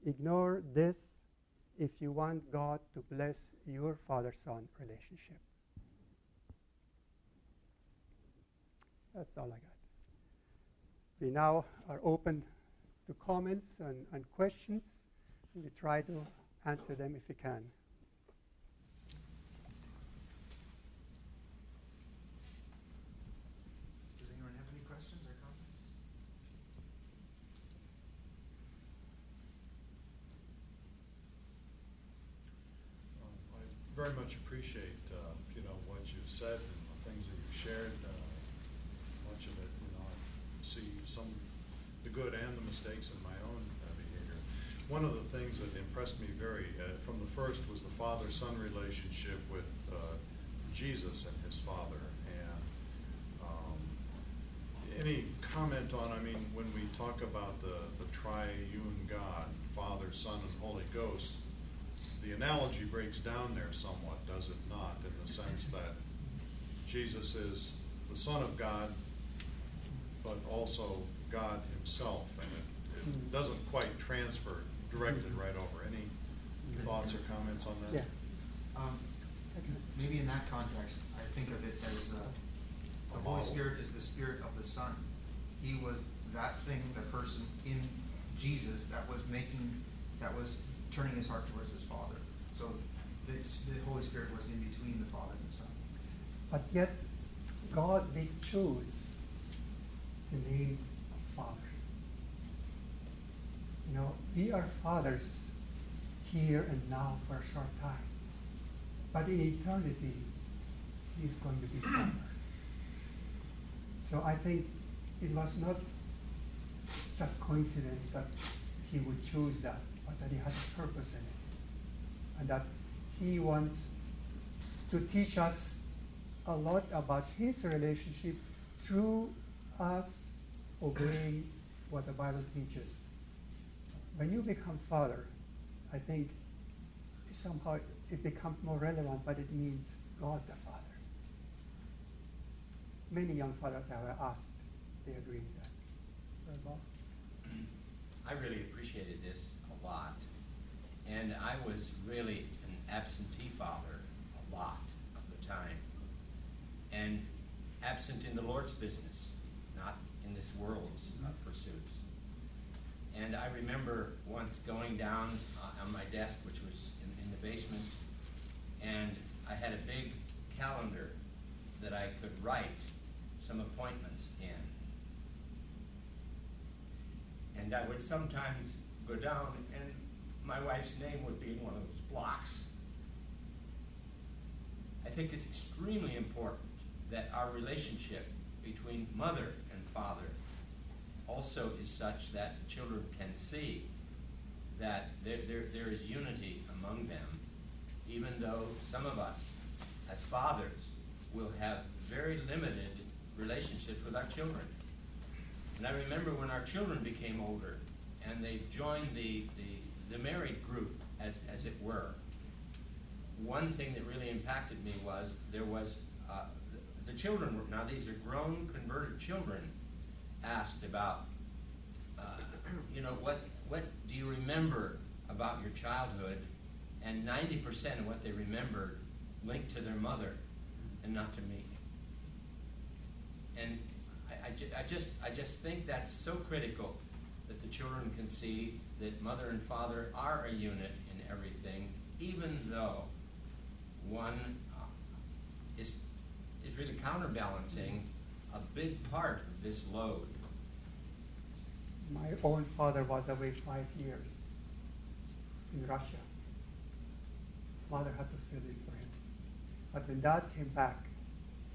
ignore this if you want God to bless your father-son relationship. That's all I got. We now are open to comments and questions. We try to answer them if we can. Very much appreciate what you've said and the things that you've shared. Much of it, I see some the good and the mistakes in my own behavior. One of the things that impressed me very from the first was the father-son relationship with Jesus and his father. And any comment on? I mean, when we talk about the triune God, Father, Son, and Holy Ghost. The analogy breaks down there somewhat, does it not, in the sense that Jesus is the Son of God, but also God himself, and it doesn't quite transfer directly right over. Any thoughts or comments on that? Yeah. Maybe in that context, I think of it as the Holy Spirit is the Spirit of the Son. He was that thing, the person in Jesus that was turning his heart towards his Father. So the Holy Spirit was in between the Father and the Son. But yet, God did choose the name Father. You know, we are fathers here and now for a short time. But in eternity, he is going to be Father. So I think it was not just coincidence that he would choose that, but that he has a purpose in it, and that he wants to teach us a lot about his relationship through us obeying what the Bible teaches. When you become father, I think somehow it becomes more relevant, but it means God the Father. Many young fathers I have asked, they agree with that. Right, Bob? I really appreciated this a lot. And I was really an absentee father a lot of the time. And absent in the Lord's business, not in this world's pursuits. And I remember once going down on my desk, which was in the basement, and I had a big calendar that I could write some appointments in. And I would sometimes go down, and my wife's name would be in one of those blocks. I think it's extremely important that our relationship between mother and father also is such that children can see that there is unity among them, even though some of us, as fathers, will have very limited relationships with our children. And I remember when our children became older and they joined the married group, as it were, one thing that really impacted me was there was the children, now these are grown, converted children, asked about, what do you remember about your childhood? And 90% of what they remembered linked to their mother and not to me. And I just think that's so critical that the children can see that mother and father are a unit in everything, even though one is really counterbalancing a big part of this load. My own father was away 5 years in Russia. Mother had to fill in for him. But when Dad came back,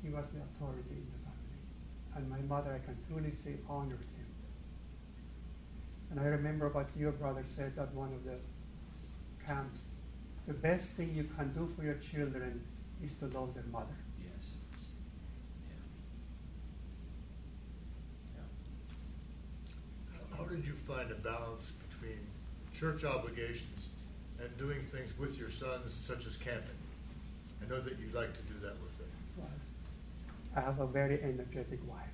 he was the authority in the family. And my mother, I can truly say, honored him. And I remember what your brother said at one of the camps. The best thing you can do for your children is to love their mother. How did you find a balance between church obligations and doing things with your sons, such as camping? I know that you like to do that with them. Well, I have a very energetic wife.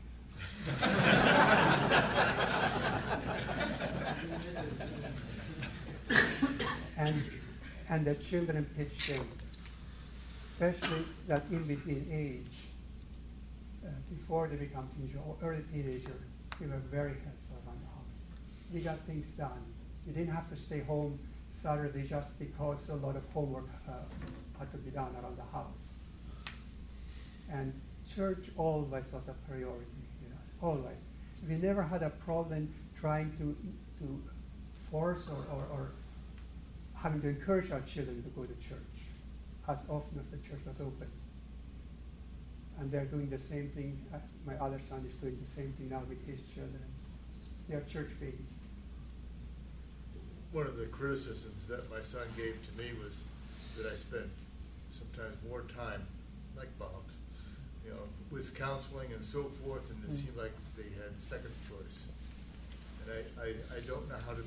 and the children pitched in, especially that in-between age, before they become teenager or early teenager, they were very helpful around the house. We got things done. You didn't have to stay home Saturday just because a lot of homework had to be done around the house. And church always was a priority, always. We never had a problem trying to force or having to encourage our children to go to church as often as the church was open. And they're doing the same thing. My other son is doing the same thing now with his children. They're church babies. One of the criticisms that my son gave to me was that I spent sometimes more time, like Bob's, with counseling and so forth, and it seemed like they had second choice. And I don't know how to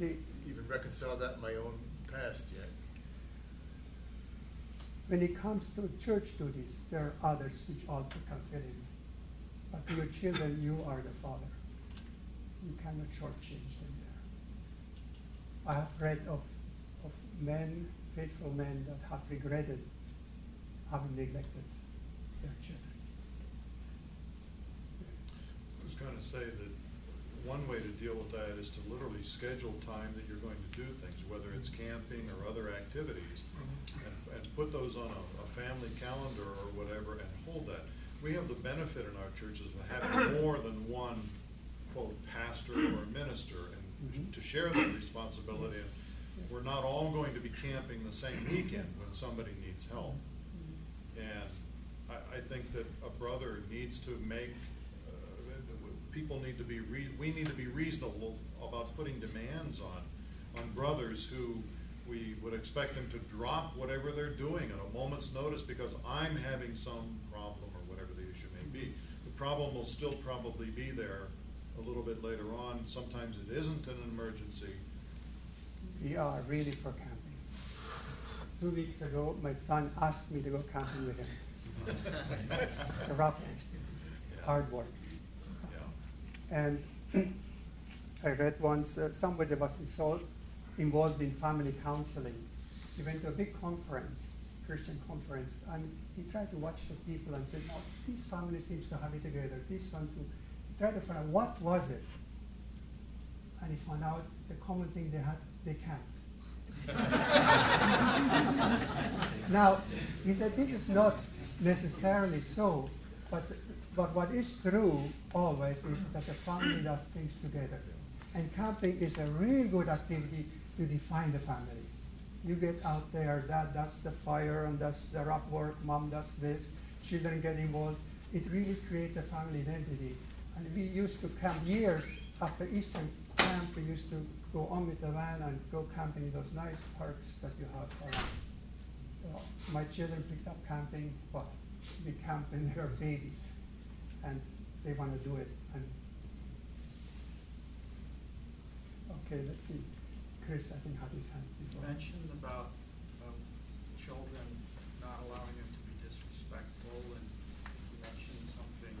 even reconcile that in my own past yet. When it comes to church duties, there are others which also can fill in. But to your children, you are the father. You cannot shortchange them there. I have read of men, faithful men, that have regretted having neglected their children. I was going to say that one way to deal with that is to literally schedule time that you're going to do things, whether it's camping or other activities, and put those on a family calendar or whatever and hold that. We have the benefit in our churches of having more than one pastor or minister, and to share that responsibility. And we're not all going to be camping the same weekend when somebody needs help. And I think that a brother needs to make, people need to be, we need to be reasonable about putting demands on brothers who we would expect them to drop whatever they're doing at a moment's notice because I'm having some problem or whatever the issue may be. The problem will still probably be there a little bit later on. Sometimes it isn't an emergency. We are really for camping. 2 weeks ago, my son asked me to go camping with him. The rough experience, hard work. Yeah. And I read once somebody was involved in family counseling. He went to a big conference, Christian conference, and he tried to watch the people and said, oh, this family seems to have it together, this one too. He tried to find out what was it. And he found out the common thing they had, they camped. Now, he said, this is not necessarily so, but what is true always is that the family does things together. And camping is a really good activity to define the family. You get out there, dad does the fire and does the rough work, mom does this, children get involved. It really creates a family identity. And we used to camp years after Eastern camp. We used to go on with the van and go camping in those nice parks that you have around. My children picked up camping, but we camped when they were babies. And they want to do it. And okay, let's see. Chris, I think, had his hand before. You mentioned about children not allowing them to be disrespectful, and you mentioned something,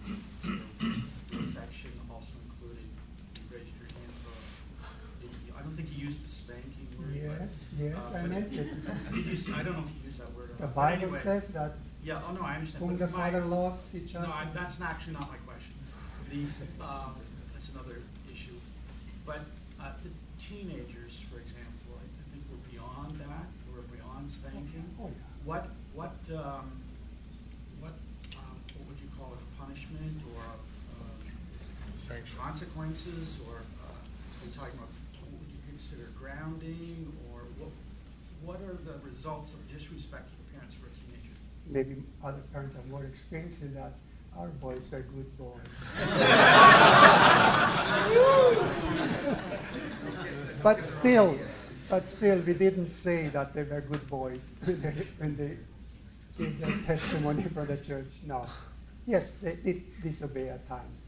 affection also included. You raised your hand, so I don't think you used the spanking word. Yes, I meant it. I don't know if you used that word. The Bible says that. Yeah, oh no, I understand. Whom the Father loves each other. No, that's actually not my question. That's another issue. But the teenagers, for example, I think we're beyond that. We're beyond spanking. Oh, yeah. What would you call it? A punishment or consequences? Or we're talking about what would you consider grounding? Or what are the results of disrespect for parents for a teenager? Maybe other parents have more experience in that. Our boys are good boys. but still, we didn't say that they were good boys when they gave their testimony for the church. No. Yes, they did disobey at times,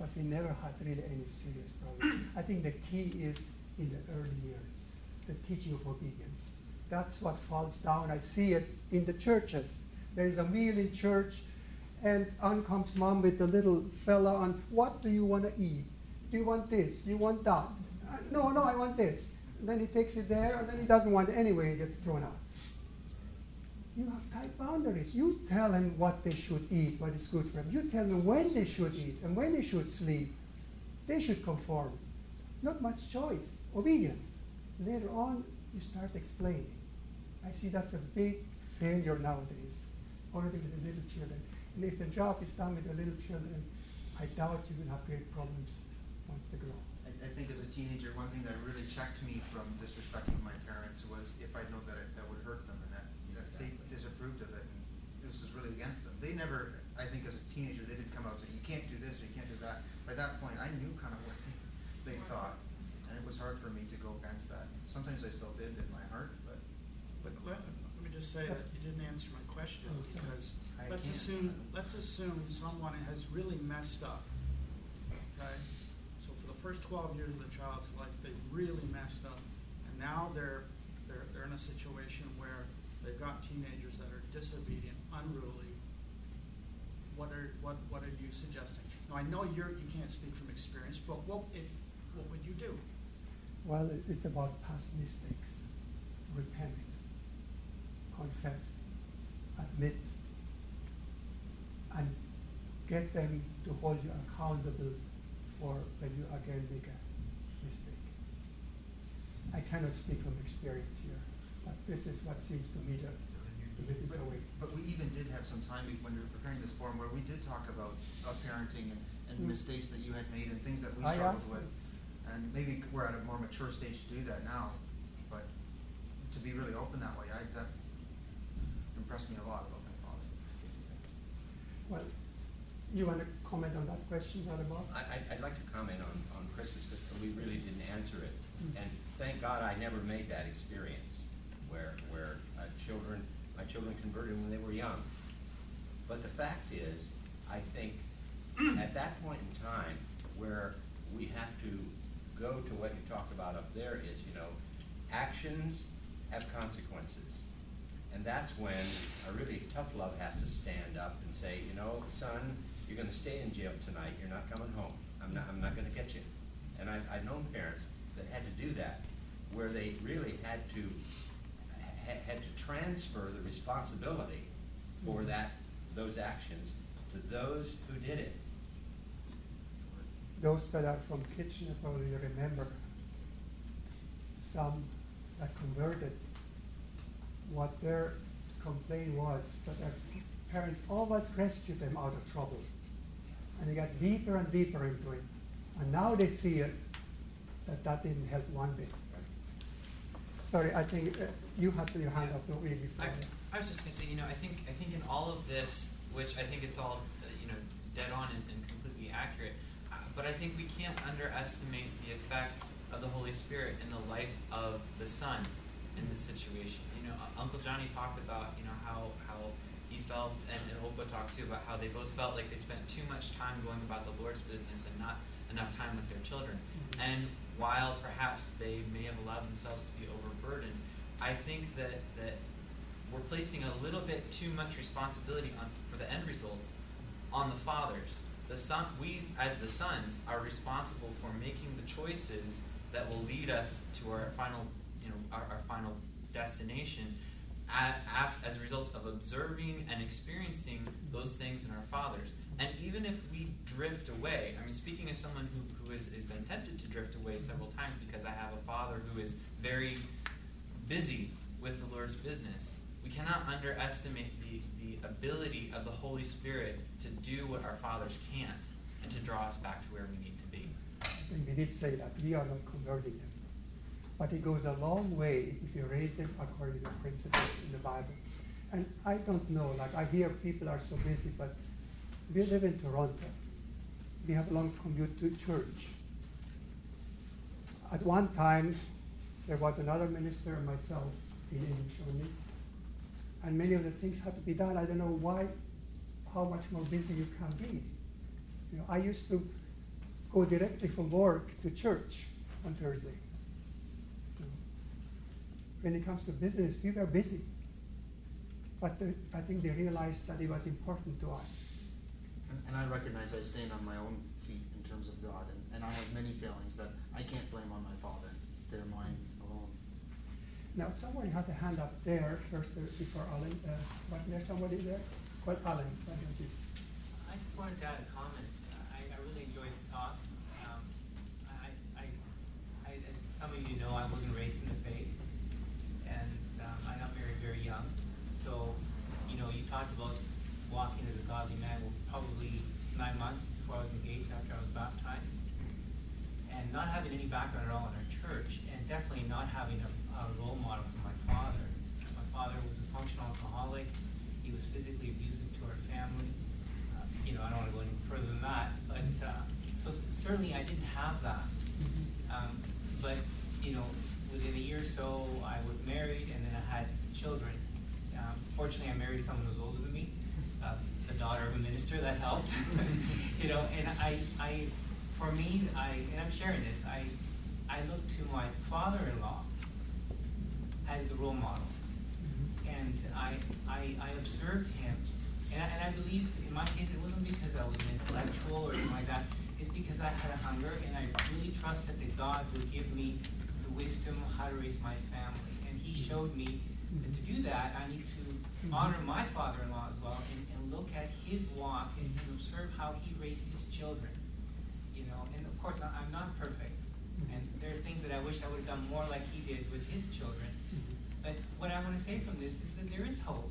but we never had really any serious problems. I think the key is in the early years, the teaching of obedience. That's what falls down. I see it in the churches. There is a meal in church, and on comes mom with the little fella on, what do you want to eat? Do you want this? You want that? No, I want this. And then he takes it there, and then he doesn't want it anyway, it gets thrown out. You have tight boundaries. You tell them what they should eat, what is good for them. You tell them when they should eat and when they should sleep. They should conform. Not much choice, obedience. Later on, you start explaining. I see that's a big failure nowadays, already with the little children. And if the job is done with the little children, I doubt you will have great problems once they grow. I think as a teenager, one thing that really checked me from disrespecting my parents was if I know that that would hurt them, and that they disapproved of it, and this is really against them. They never, I think as a teenager, they didn't come out and say, you can't do this or you can't do that. By that point, I knew kind of what they thought, and it was hard for me to go against that. Sometimes I still did in my heart, but let me just say that you didn't answer my question, because let's assume someone has really messed up, okay? So for the first 12 years of the child's life, they've really messed up, and now they're in a situation where they've got teenagers that are disobedient, unruly. What are you suggesting? Now I know you can't speak from experience, but what would you do? Well, it's about past mistakes, repenting, confess, admit, and get them to hold you accountable for when you again make a mistake. I cannot speak from experience here, but this is what seems to me the biggest way. But we even did have some time when we were preparing this forum where we did talk about parenting and mistakes that you had made and things that we struggled with. And maybe we're at a more mature stage to do that now, but to be really open that way, that impressed me a lot about. Well, you want to comment on that question, Brother Bob? I'd like to comment on Chris's, because we really didn't answer it. Mm-hmm. And thank God I never made that experience. where my children converted when they were young. But the fact is, I think at that point in time where we have to go to what you talked about up there is, you know, actions have consequences. And that's when a really tough love has to stand up and say, you know, son, you're going to stay in jail tonight. You're not coming home. I'm not going to get you. And I've known parents that had to do that, where they really had to transfer the responsibility for those actions to those who did it. Those that are from Kitchener probably remember some that converted. What their complaint was that their parents always rescued them out of trouble. And they got deeper and deeper into it. And now they see it, that didn't help one bit. Sorry, I think you had your hand up, don't we? I was just going to say, you know, I think in all of this, which I think it's all, you know, dead on and completely accurate, but I think we can't underestimate the effect of the Holy Spirit in the life of the Son in this situation. You know, Uncle Johnny talked about, you know, how he felt, and Opa talked too about how they both felt like they spent too much time going about the Lord's business and not enough time with their children. And while perhaps they may have allowed themselves to be overburdened, I think that we're placing a little bit too much responsibility for the end results on the fathers. We, as the sons, are responsible for making the choices that will lead us to our final, you know, our final destination as a result of observing and experiencing those things in our fathers. And even if we drift away, I mean, speaking as someone who has been tempted to drift away several times because I have a father who is very busy with the Lord's business, we cannot underestimate the ability of the Holy Spirit to do what our fathers can't and to draw us back to where we need to be. And we did say that we are not converting them. But it goes a long way if you raise them according to the principles in the Bible. And I don't know, like I hear people are so busy, but we live in Toronto. We have a long commute to church. At one time, there was another minister and myself in Germany, and many of the things had to be done. I don't know why, how much more busy you can be. You know, I used to go directly from work to church on Thursday. When it comes to business, we were busy. But I think they realized that it was important to us. And I recognize I stand on my own feet in terms of God, and I have many failings that I can't blame on my father. They're mine alone. Now, someone had a hand up there first before Alan. Wasn't there somebody there? Well, Alan, why don't you? I just wanted to add a comment. I really enjoyed the talk. As some of you know, I wasn't raised in the faith. I got married very young, so, you know, you talked about walking as a godly man. Well, probably 9 months before I was engaged after I was baptized, and not having any background at all in our church, and definitely not having a role model from my father. My father was a functional alcoholic. He was physically abusive to our family. You know, I don't want to go any further than that, but so certainly I didn't have that. But, you know, within a year or so, I was married, and then I had children. Fortunately, I married someone who was older than me, the daughter of a minister. That helped, you know. And I'm sharing this. I look to my father-in-law as the role model, and I observed him, and I believe in my case it wasn't because I was an intellectual or something like that. It's because I had a hunger, and I really trusted that God would give me wisdom how to raise my family, and he showed me that to do that I need to honor my father-in-law as well, and look at his walk and observe how he raised his children, you know. And of course I'm not perfect, and there are things that I wish I would have done more like he did with his children, but what I want to say from this is that there is hope.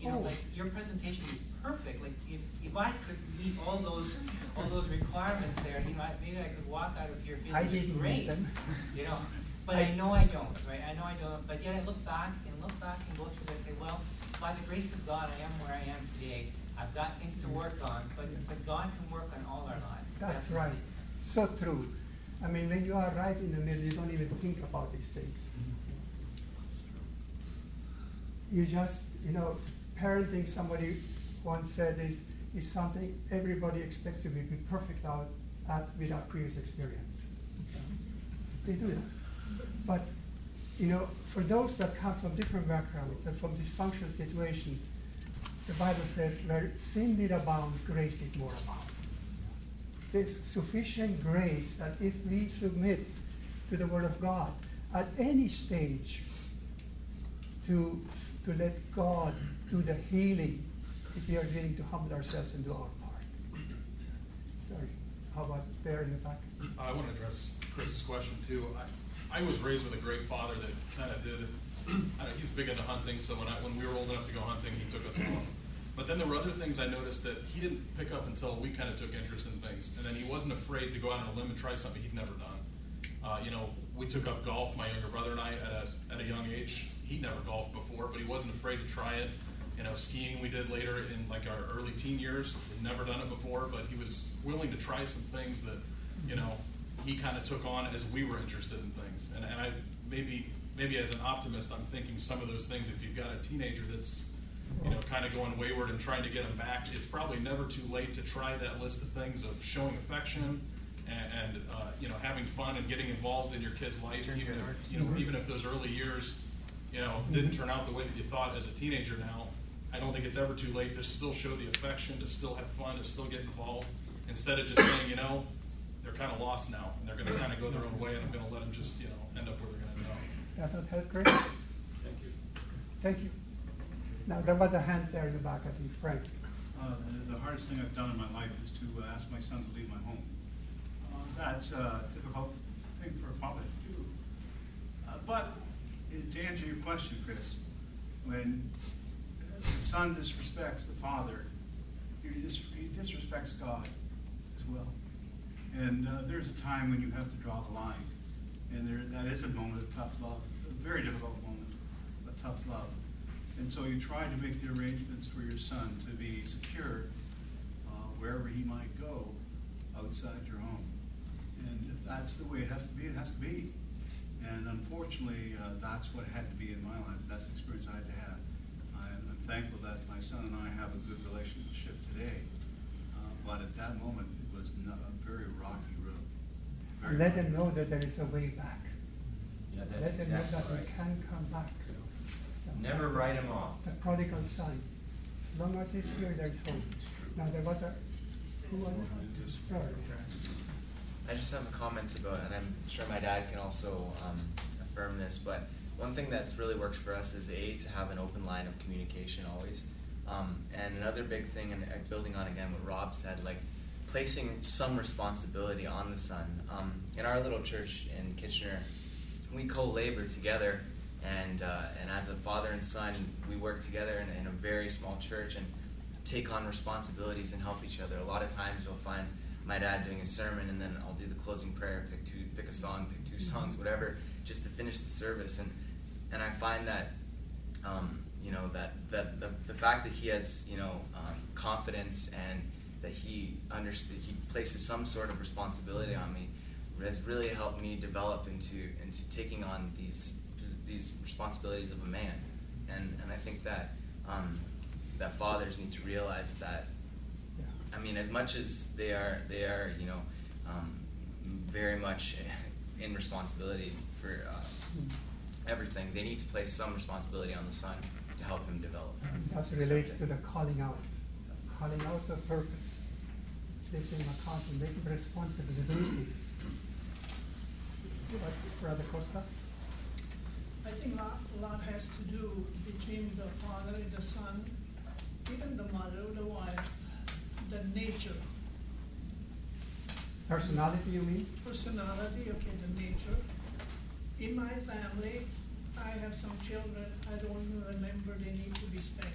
You know, like your presentation is perfect. Like if I could meet all those requirements there, you know, maybe I could walk out of here feeling just great, you know. But I know I don't, right? I know I don't. But yet I look back and go through this and say, well, by the grace of God, I am where I am today. I've got things to work on. But God can work on all our lives. That's right. So true. I mean, when you are right in the middle, you don't even think about these things. you just, you know, parenting, somebody once said, is something everybody expects you to be perfect at without previous experience. They do that. But, you know, for those that come from different backgrounds and from dysfunctional situations, the Bible says, where sin did abound, grace did more abound. There's sufficient grace that if we submit to the Word of God at any stage to let God do the healing, if we are willing to humble ourselves and do our part. Sorry, how about there in the back? I want to address Chris's question too. I was raised with a great father that kind of did, I know he's big into hunting, so when we were old enough to go hunting, he took us along. But then there were other things I noticed that he didn't pick up until we kind of took interest in things. And then he wasn't afraid to go out on a limb and try something he'd never done. You know, we took up golf, my younger brother and I, at a young age. He'd never golfed before, but he wasn't afraid to try it. You know, skiing we did later in like our early teen years. He'd never done it before, but he was willing to try some things that, you know, he kind of took on as we were interested in things. And I maybe as an optimist, I'm thinking some of those things, if you've got a teenager that's, you know, kind of going wayward and trying to get them back, it's probably never too late to try that list of things of showing affection and you know, having fun and getting involved in your kid's life, even if, you know, even if those early years, you know, didn't turn out the way that you thought as a teenager now. I don't think it's ever too late to still show the affection, to still have fun, to still get involved, instead of just saying, you know, they're kind of lost now, and they're going to kind of go their own way, and I'm going to let them just, you know, end up where they're going to go. That's not help, Chris? Thank you. Thank you. Now, there was a hand there in the back, I think, Frank. The hardest thing I've done in my life is to ask my son to leave my home. That's a difficult thing for a father to do. But to answer your question, Chris, when the son disrespects the father, he disrespects God as well. And there's a time when you have to draw the line. And that is a moment of tough love, a very difficult moment of tough love. And so you try to make the arrangements for your son to be secure wherever he might go outside your home. And if that's the way it has to be, it has to be. And unfortunately, that's what had to be in my life. That's the experience I had to have. I'm thankful that my son and I have a good relationship today. But at that moment, it was a very rocky road. Let them know that there is a way back. Yeah, that's let them know that they can come back. Never write him off. The prodigal son. As long as he's here, there's hope. Now there was a... Who was it? Sorry. I just have comments about, and I'm sure my dad can also affirm this, but one thing that's really worked for us is to have an open line of communication always. And another big thing, and building on again what Rob said, like placing some responsibility on the son. In our little church in Kitchener, we co-labor together. And as a father and son, we work together in a very small church and take on responsibilities and help each other. A lot of times we'll find my dad doing a sermon, and then I'll do the closing prayer, pick a song, pick two songs, whatever, just to finish the service. And I find that, you know, that the fact that he has, you know, confidence and that he places some sort of responsibility on me has really helped me develop into taking on these responsibilities of a man, and I think that that fathers need to realize that. Yeah. I mean, as much as they are, you know, very much in responsibility for everything, they need to place some responsibility on the son to help him develop. That relates to the calling out of purpose, taking account, and making responsibilities. Brother Costa. I think a lot has to do between the father and the son, even the mother, the wife, the nature. Personality, you mean? Personality, okay, the nature. In my family, I have some children I don't remember they need to be spanked.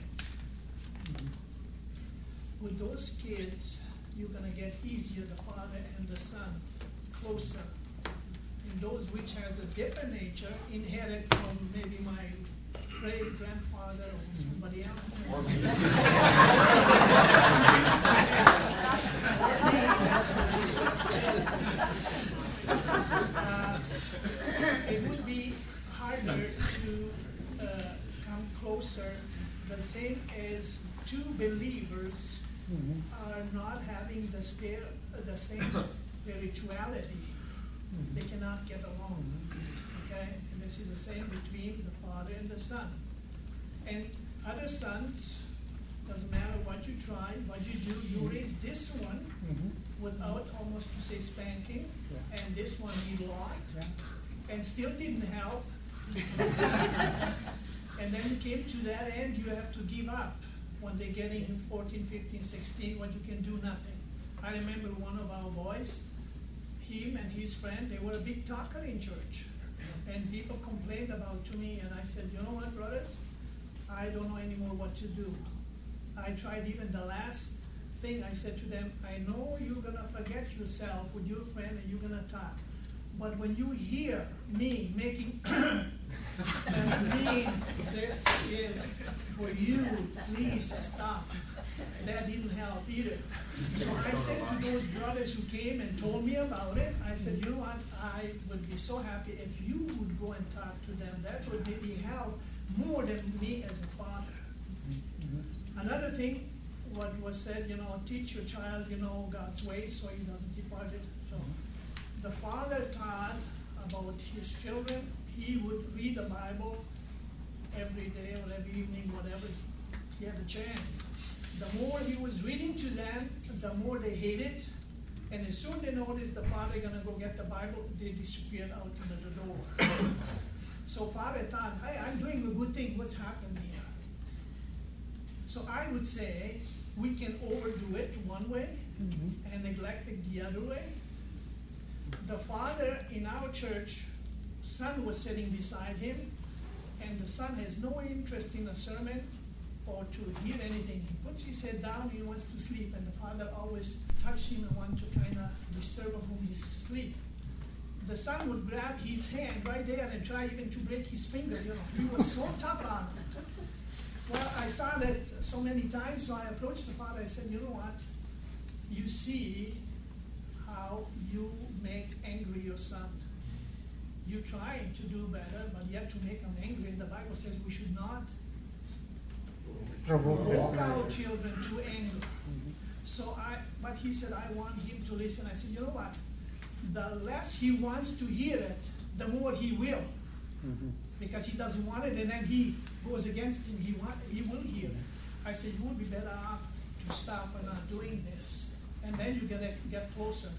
Mm-hmm. With those kids, you're going to get easier, the father and the son, closer. And those which has a different nature inherit from maybe my great-grandfather or somebody else. It would be harder to come closer. The same as two believers are not having the same spirituality. They cannot get along. Okay? And this is the same between the father and the son. And other sons, doesn't matter what you try, what you do, you raise this one without almost to say spanking, and this one he liked, and still didn't help. And then came to that end, you have to give up when they're getting 14, 15, 16, when you can do nothing. I remember one of our boys, him and his friend, they were a big talker in church. And people complained about to me, and I said, you know what, brothers? I don't know anymore what to do. I tried even the last thing I said to them, I know you're going to forget yourself with your friend and you're going to talk. But when you hear me making that means this is for you, please stop. That didn't help either. So I said to those brothers who came and told me about it, I said, you know what, I would be so happy if you would go and talk to them. That would maybe help more than me as a father. Another thing, what was said, you know, teach your child, you know, God's ways so he doesn't depart it. So the father taught about his children. He would read the Bible every day or every evening, whatever he had a chance. The more he was reading to them, the more they hated it. And as soon as they noticed the father going to go get the Bible, they disappeared out into the door. So father thought, hey, I'm doing a good thing. What's happened here? So I would say we can overdo it one way and neglect it the other way. The father in our church, son was sitting beside him, and the son has no interest in a sermon or to hear anything. He puts his head down, he wants to sleep, and the father always touched him and wanted to kind of disturb him in his sleep. The son would grab his hand right there and try even to break his finger. You know, he was so tough on it. Well, I saw that so many times, so I approached the father. I said, you know what? You see how you make angry your son. You're trying to do better, but yet to make them angry. And the Bible says we should not provoke our children to anger. So but he said, I want him to listen. I said, you know what? The less he wants to hear it, the more he will. Because he doesn't want it, and then he goes against him. He will hear it. I said, you would be better off to stop and not doing this. And then you get closer.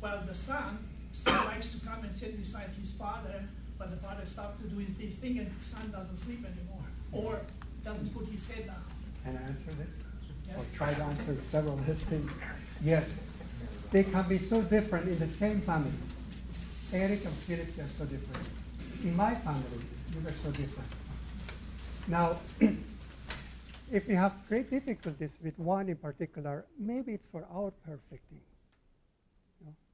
Well, the son still likes to come and sit beside his father, but the father stopped to do his thing, and the son doesn't sleep anymore, or doesn't put his head down. Can I answer this? Yes. Or try to answer several of these things. Yes. They can be so different in the same family. Eric and Philip, they're so different. In my family, we are so different. Now, if we have great difficulties with one in particular, maybe it's for our perfecting.